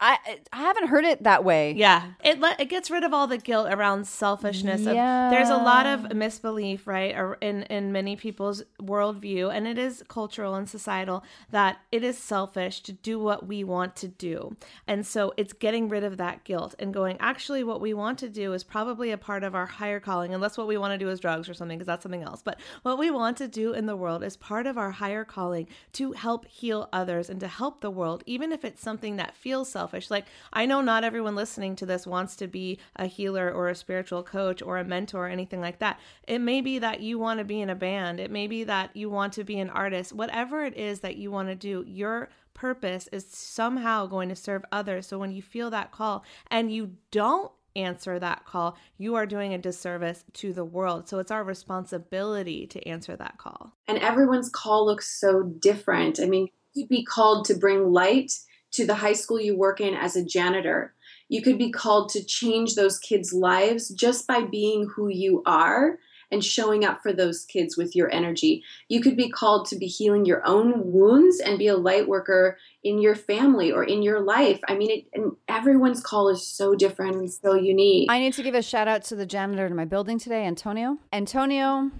I haven't heard it that way. Yeah. It gets rid of all the guilt around selfishness. Yeah. There's a lot of misbelief, right, in many people's worldview, and it is cultural and societal, that it is selfish to do what we want to do. And so it's getting rid of that guilt and going, actually, what we want to do is probably a part of our higher calling, unless what we want to do is drugs or something, because that's something else. But what we want to do in the world is part of our higher calling to help heal others and to help the world, even if it's something that feels selfish. Like, I know not everyone listening to this wants to be a healer or a spiritual coach or a mentor or anything like that. It may be that you want to be in a band. It may be that you want to be an artist. Whatever it is that you want to do, your purpose is somehow going to serve others. So when you feel that call and you don't answer that call, you are doing a disservice to the world. So it's our responsibility to answer that call. And everyone's call looks so different. I mean, you'd be called to bring light to the high school you work in as a janitor. You could be called to change those kids' lives just by being who you are and showing up for those kids with your energy. You could be called to be healing your own wounds and be a light worker in your family or in your life. I mean, and everyone's call is so different and so unique. I need to give a shout out to the janitor in my building today, Antonio. Antonio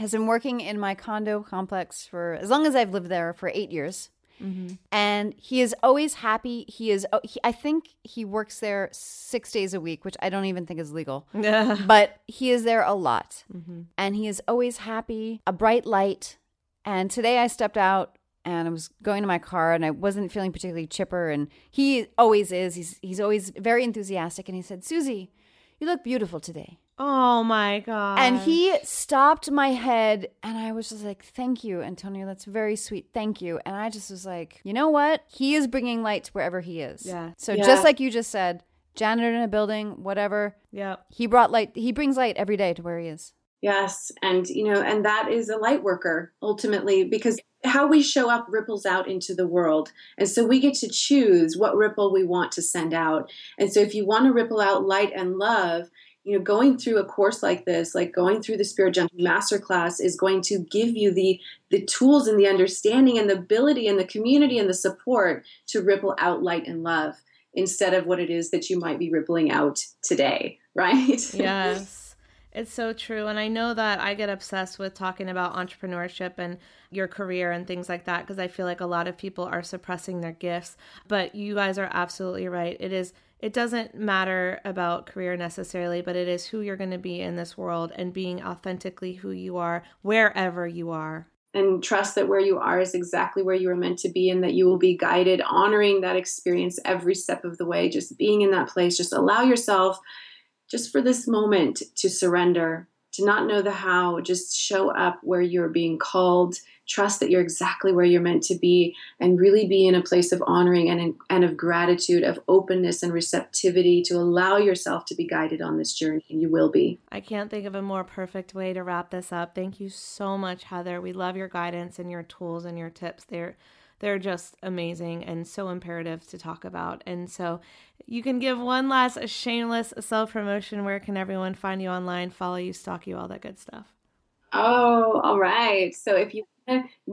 has been working in my condo complex for as long as I've lived there, for 8 years. Mm-hmm. And he is always happy. I think he works there 6 days a week, which I don't even think is legal, but he is there a lot. Mm-hmm. And he is always happy, a bright light. And today I stepped out and I was going to my car and I wasn't feeling particularly chipper. And he always is. He's always very enthusiastic. And he said, "Susie, you look beautiful today." Oh my God. And he stopped my head and I was just like, "Thank you, Antonio. That's very sweet. Thank you." And I just was like, you know what? He is bringing light to wherever he is. Yeah. So just like you just said, janitor in a building, whatever. Yeah. He brought light. He brings light every day to where he is. Yes. And, you know, and that is a light worker ultimately, because how we show up ripples out into the world. And so we get to choose what ripple we want to send out. And so if you want to ripple out light and love, you know, going through a course like this, like going through the Spirit Junkie Masterclass, is going to give you the tools and the understanding and the ability and the community and the support to ripple out light and love instead of what it is that you might be rippling out today, right? Yes, it's so true. And I know that I get obsessed with talking about entrepreneurship and your career and things like that because I feel like a lot of people are suppressing their gifts. But you guys are absolutely right. It doesn't matter about career necessarily, but it is who you're going to be in this world and being authentically who you are, wherever you are. And trust that where you are is exactly where you were meant to be and that you will be guided, honoring that experience every step of the way, just being in that place. Just allow yourself, just for this moment, to surrender, to not know the how, just show up where you're being called. Trust that you're exactly where you're meant to be and really be in a place of honoring and of gratitude, of openness and receptivity to allow yourself to be guided on this journey, and you will be. I can't think of a more perfect way to wrap this up. Thank you so much, Heather. We love your guidance and your tools and your tips. They're just amazing and so imperative to talk about. And so you can give one last shameless self-promotion. Where can everyone find you online, follow you, stalk you, all that good stuff? Oh, all right. So if you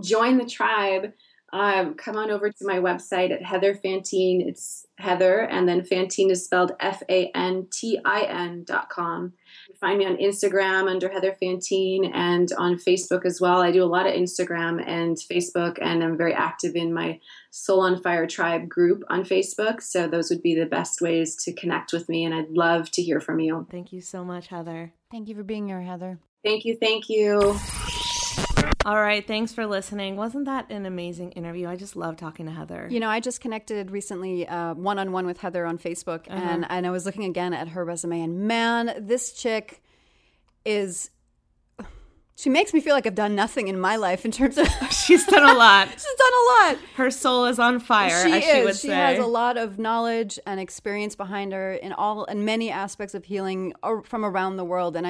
join the tribe, come on over to my website at Heather Fantine. It's Heather, and then Fantine is spelled FANTIN.com. Find me on Instagram under Heather Fantine and on Facebook as well. I do a lot of Instagram and Facebook, and I'm very active in my Soul on Fire tribe group on Facebook. So those would be the best ways to connect with me, and I'd love to hear from you. Thank you so much, Heather. Thank you for being here, Heather. Thank you. Thank you. All right. Thanks for listening. Wasn't that an amazing interview? I just love talking to Heather. You know, I just connected recently one-on-one with Heather on Facebook, and I was looking again at her resume, and man, this chick is... She makes me feel like I've done nothing in my life in terms of... She's done a lot. She's done a lot. Her soul is on fire, she would say. She has a lot of knowledge and experience behind her in many aspects of healing from around the world, and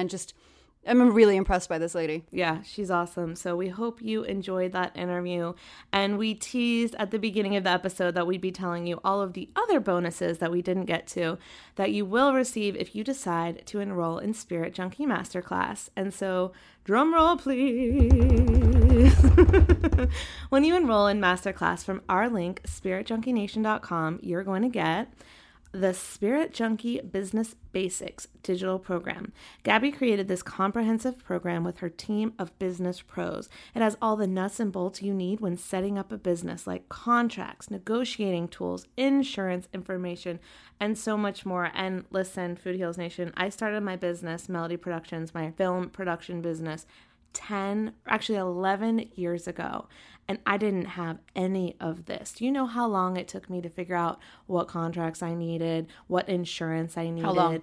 I'm really impressed by this lady. Yeah, she's awesome. So we hope you enjoyed that interview. And we teased at the beginning of the episode that we'd be telling you all of the other bonuses that we didn't get to that you will receive if you decide to enroll in Spirit Junkie Masterclass. And so... drum roll, please. When you enroll in Masterclass from our link, spiritjunkienation.com, you're going to get... the Spirit Junkie Business Basics Digital Program. Gabby created this comprehensive program with her team of business pros. It has all the nuts and bolts you need when setting up a business, like contracts, negotiating tools, insurance information, and so much more. And listen, Food Heals Nation, I started my business, Melody Productions, my film production business, 11 years ago, and I didn't have any of this. Do you know how long it took me to figure out what contracts I needed, what insurance I needed? How long?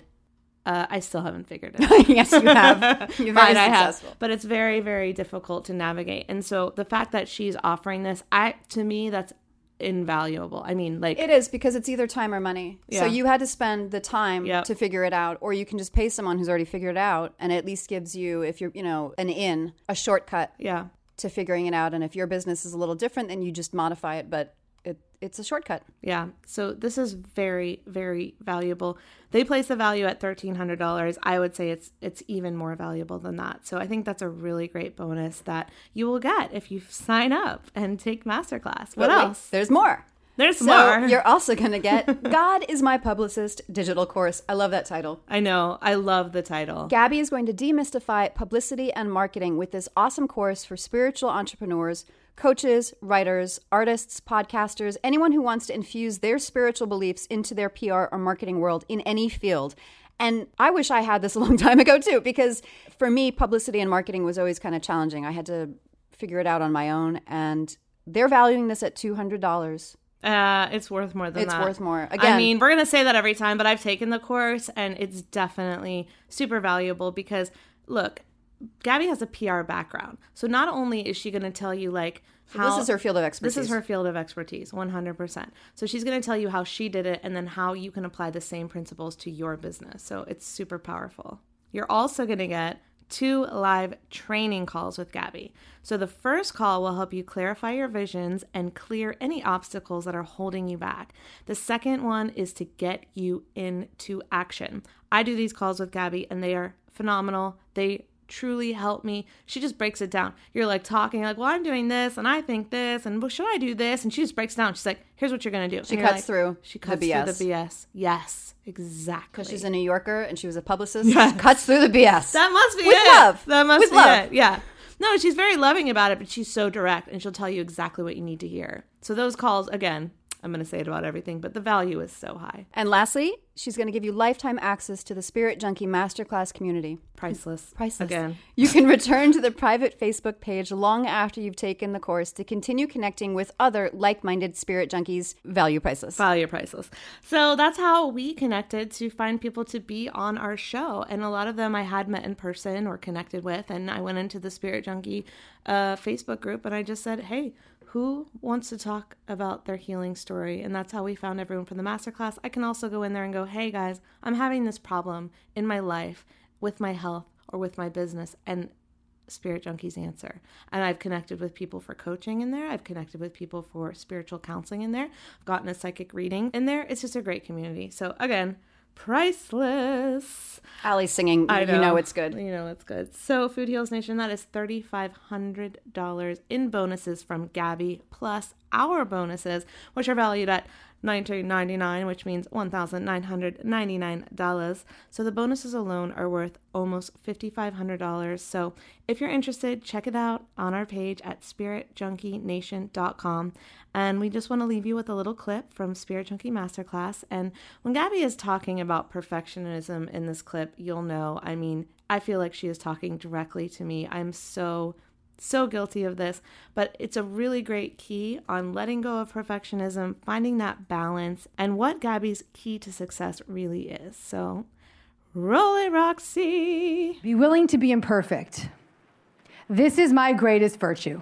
I still haven't figured it out. Yes, you have. You're very successful. I have. But it's very, very difficult to navigate. And so the fact that she's offering this, to me, that's invaluable. I mean, like... It is, because it's either time or money. Yeah. So you had to spend the time to figure it out, or you can just pay someone who's already figured it out, and it at least gives you, if you're, you know, a shortcut to figuring it out. And if your business is a little different, then you just modify it, but it's a shortcut. Yeah. So this is very, very valuable. They place the value at $1,300. I would say it's even more valuable than that. So I think that's a really great bonus that you will get if you sign up and take Masterclass. What else? There's more. So you're also going to get God is My Publicist digital course. I love that title. I know. I love the title. Gabby is going to demystify publicity and marketing with this awesome course for spiritual entrepreneurs, coaches, writers, artists, podcasters, anyone who wants to infuse their spiritual beliefs into their PR or marketing world in any field. And I wish I had this a long time ago too, because for me, publicity and marketing was always kind of challenging. I had to figure it out on my own, and they're valuing this at $200. It's worth more than that. It's worth more. Again, I mean, we're going to say that every time, but I've taken the course and it's definitely super valuable because, look, Gabby has a PR background. So not only is she going to tell you like how... So this is her field of expertise. This is her field of expertise, 100%. So she's going to tell you how she did it and then how you can apply the same principles to your business. So it's super powerful. You're also going to get 2 live training calls with Gabby. So the first call will help you clarify your visions and clear any obstacles that are holding you back. The second one is to get you into action. I do these calls with Gabby and they are phenomenal. They truly help me. She just breaks it down. You're like talking like, well, I'm doing this and I think this and well, should I do this? And she just breaks down. She's like, here's what you're going to do. She cuts through the BS. Yes, exactly. Because she's a New Yorker and she was a publicist. Yes. Cuts through the BS. That must be it. With love. That must be it. Yeah. No, she's very loving about it, but she's so direct and she'll tell you exactly what you need to hear. So those calls, again, I'm going to say it about everything, but the value is so high. And lastly, she's going to give you lifetime access to the Spirit Junkie Masterclass community. Priceless. Again. You can return to the private Facebook page long after you've taken the course to continue connecting with other like-minded Spirit Junkies. Value priceless. So that's how we connected to find people to be on our show. And a lot of them I had met in person or connected with. And I went into the Spirit Junkie Facebook group and I just said, hey, who wants to talk about their healing story? And that's how we found everyone from the masterclass. I can also go in there and go, hey guys, I'm having this problem in my life with my health or with my business, and Spirit Junkies answer. And I've connected with people for coaching in there. I've connected with people for spiritual counseling in there. I've gotten a psychic reading in there. It's just a great community. So again, priceless. Allie's singing. You know it's good. So Food Heals Nation, that is $3,500 in bonuses from Gabby, plus our bonuses, which are valued at $1,999, which means $1,999. So the bonuses alone are worth almost $5,500. So if you're interested, check it out on our page at spiritjunkienation.com. And we just want to leave you with a little clip from Spirit Junkie Masterclass. And when Gabby is talking about perfectionism in this clip, you'll know, I mean, I feel like she is talking directly to me. I'm so guilty of this, but it's a really great key on letting go of perfectionism, finding that balance, and what Gabby's key to success really is. So roll it, Roxy. Be willing to be imperfect. This is my greatest virtue.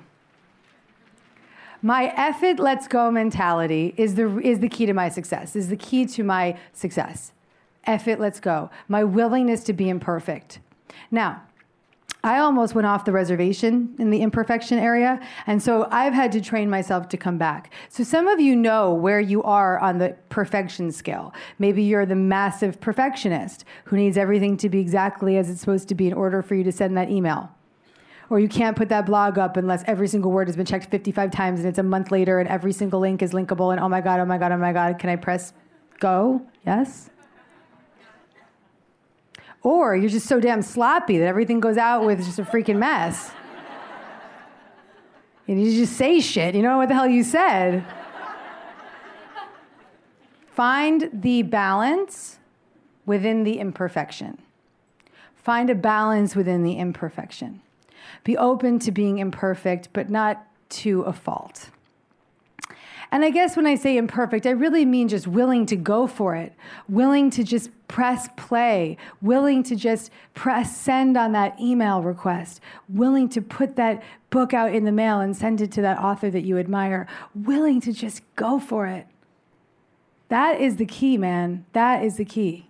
My F it, let's go mentality is the key to my success, is the key to my success. F it, let's go. My willingness to be imperfect. Now, I almost went off the reservation in the imperfection area, and so I've had to train myself to come back. So some of you know where you are on the perfection scale. Maybe you're the massive perfectionist who needs everything to be exactly as it's supposed to be in order for you to send that email. Or you can't put that blog up unless every single word has been checked 55 times and it's a month later and every single link is linkable and oh my God, can I press go? Yes? Or you're just so damn sloppy that everything goes out with just a freaking mess. And you just say shit. You don't know what the hell you said. Find the balance within the imperfection. Find a balance within the imperfection. Be open to being imperfect, but not to a fault. And I guess when I say imperfect, I really mean just willing to go for it, willing to just press play, willing to just press send on that email request, willing to put that book out in the mail and send it to that author that you admire, willing to just go for it. That is the key, man. That is the key.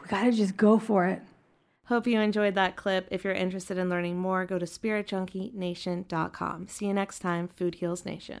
We got to just go for it. Hope you enjoyed that clip. If you're interested in learning more, go to spiritjunkienation.com. See you next time, Food Heals Nation.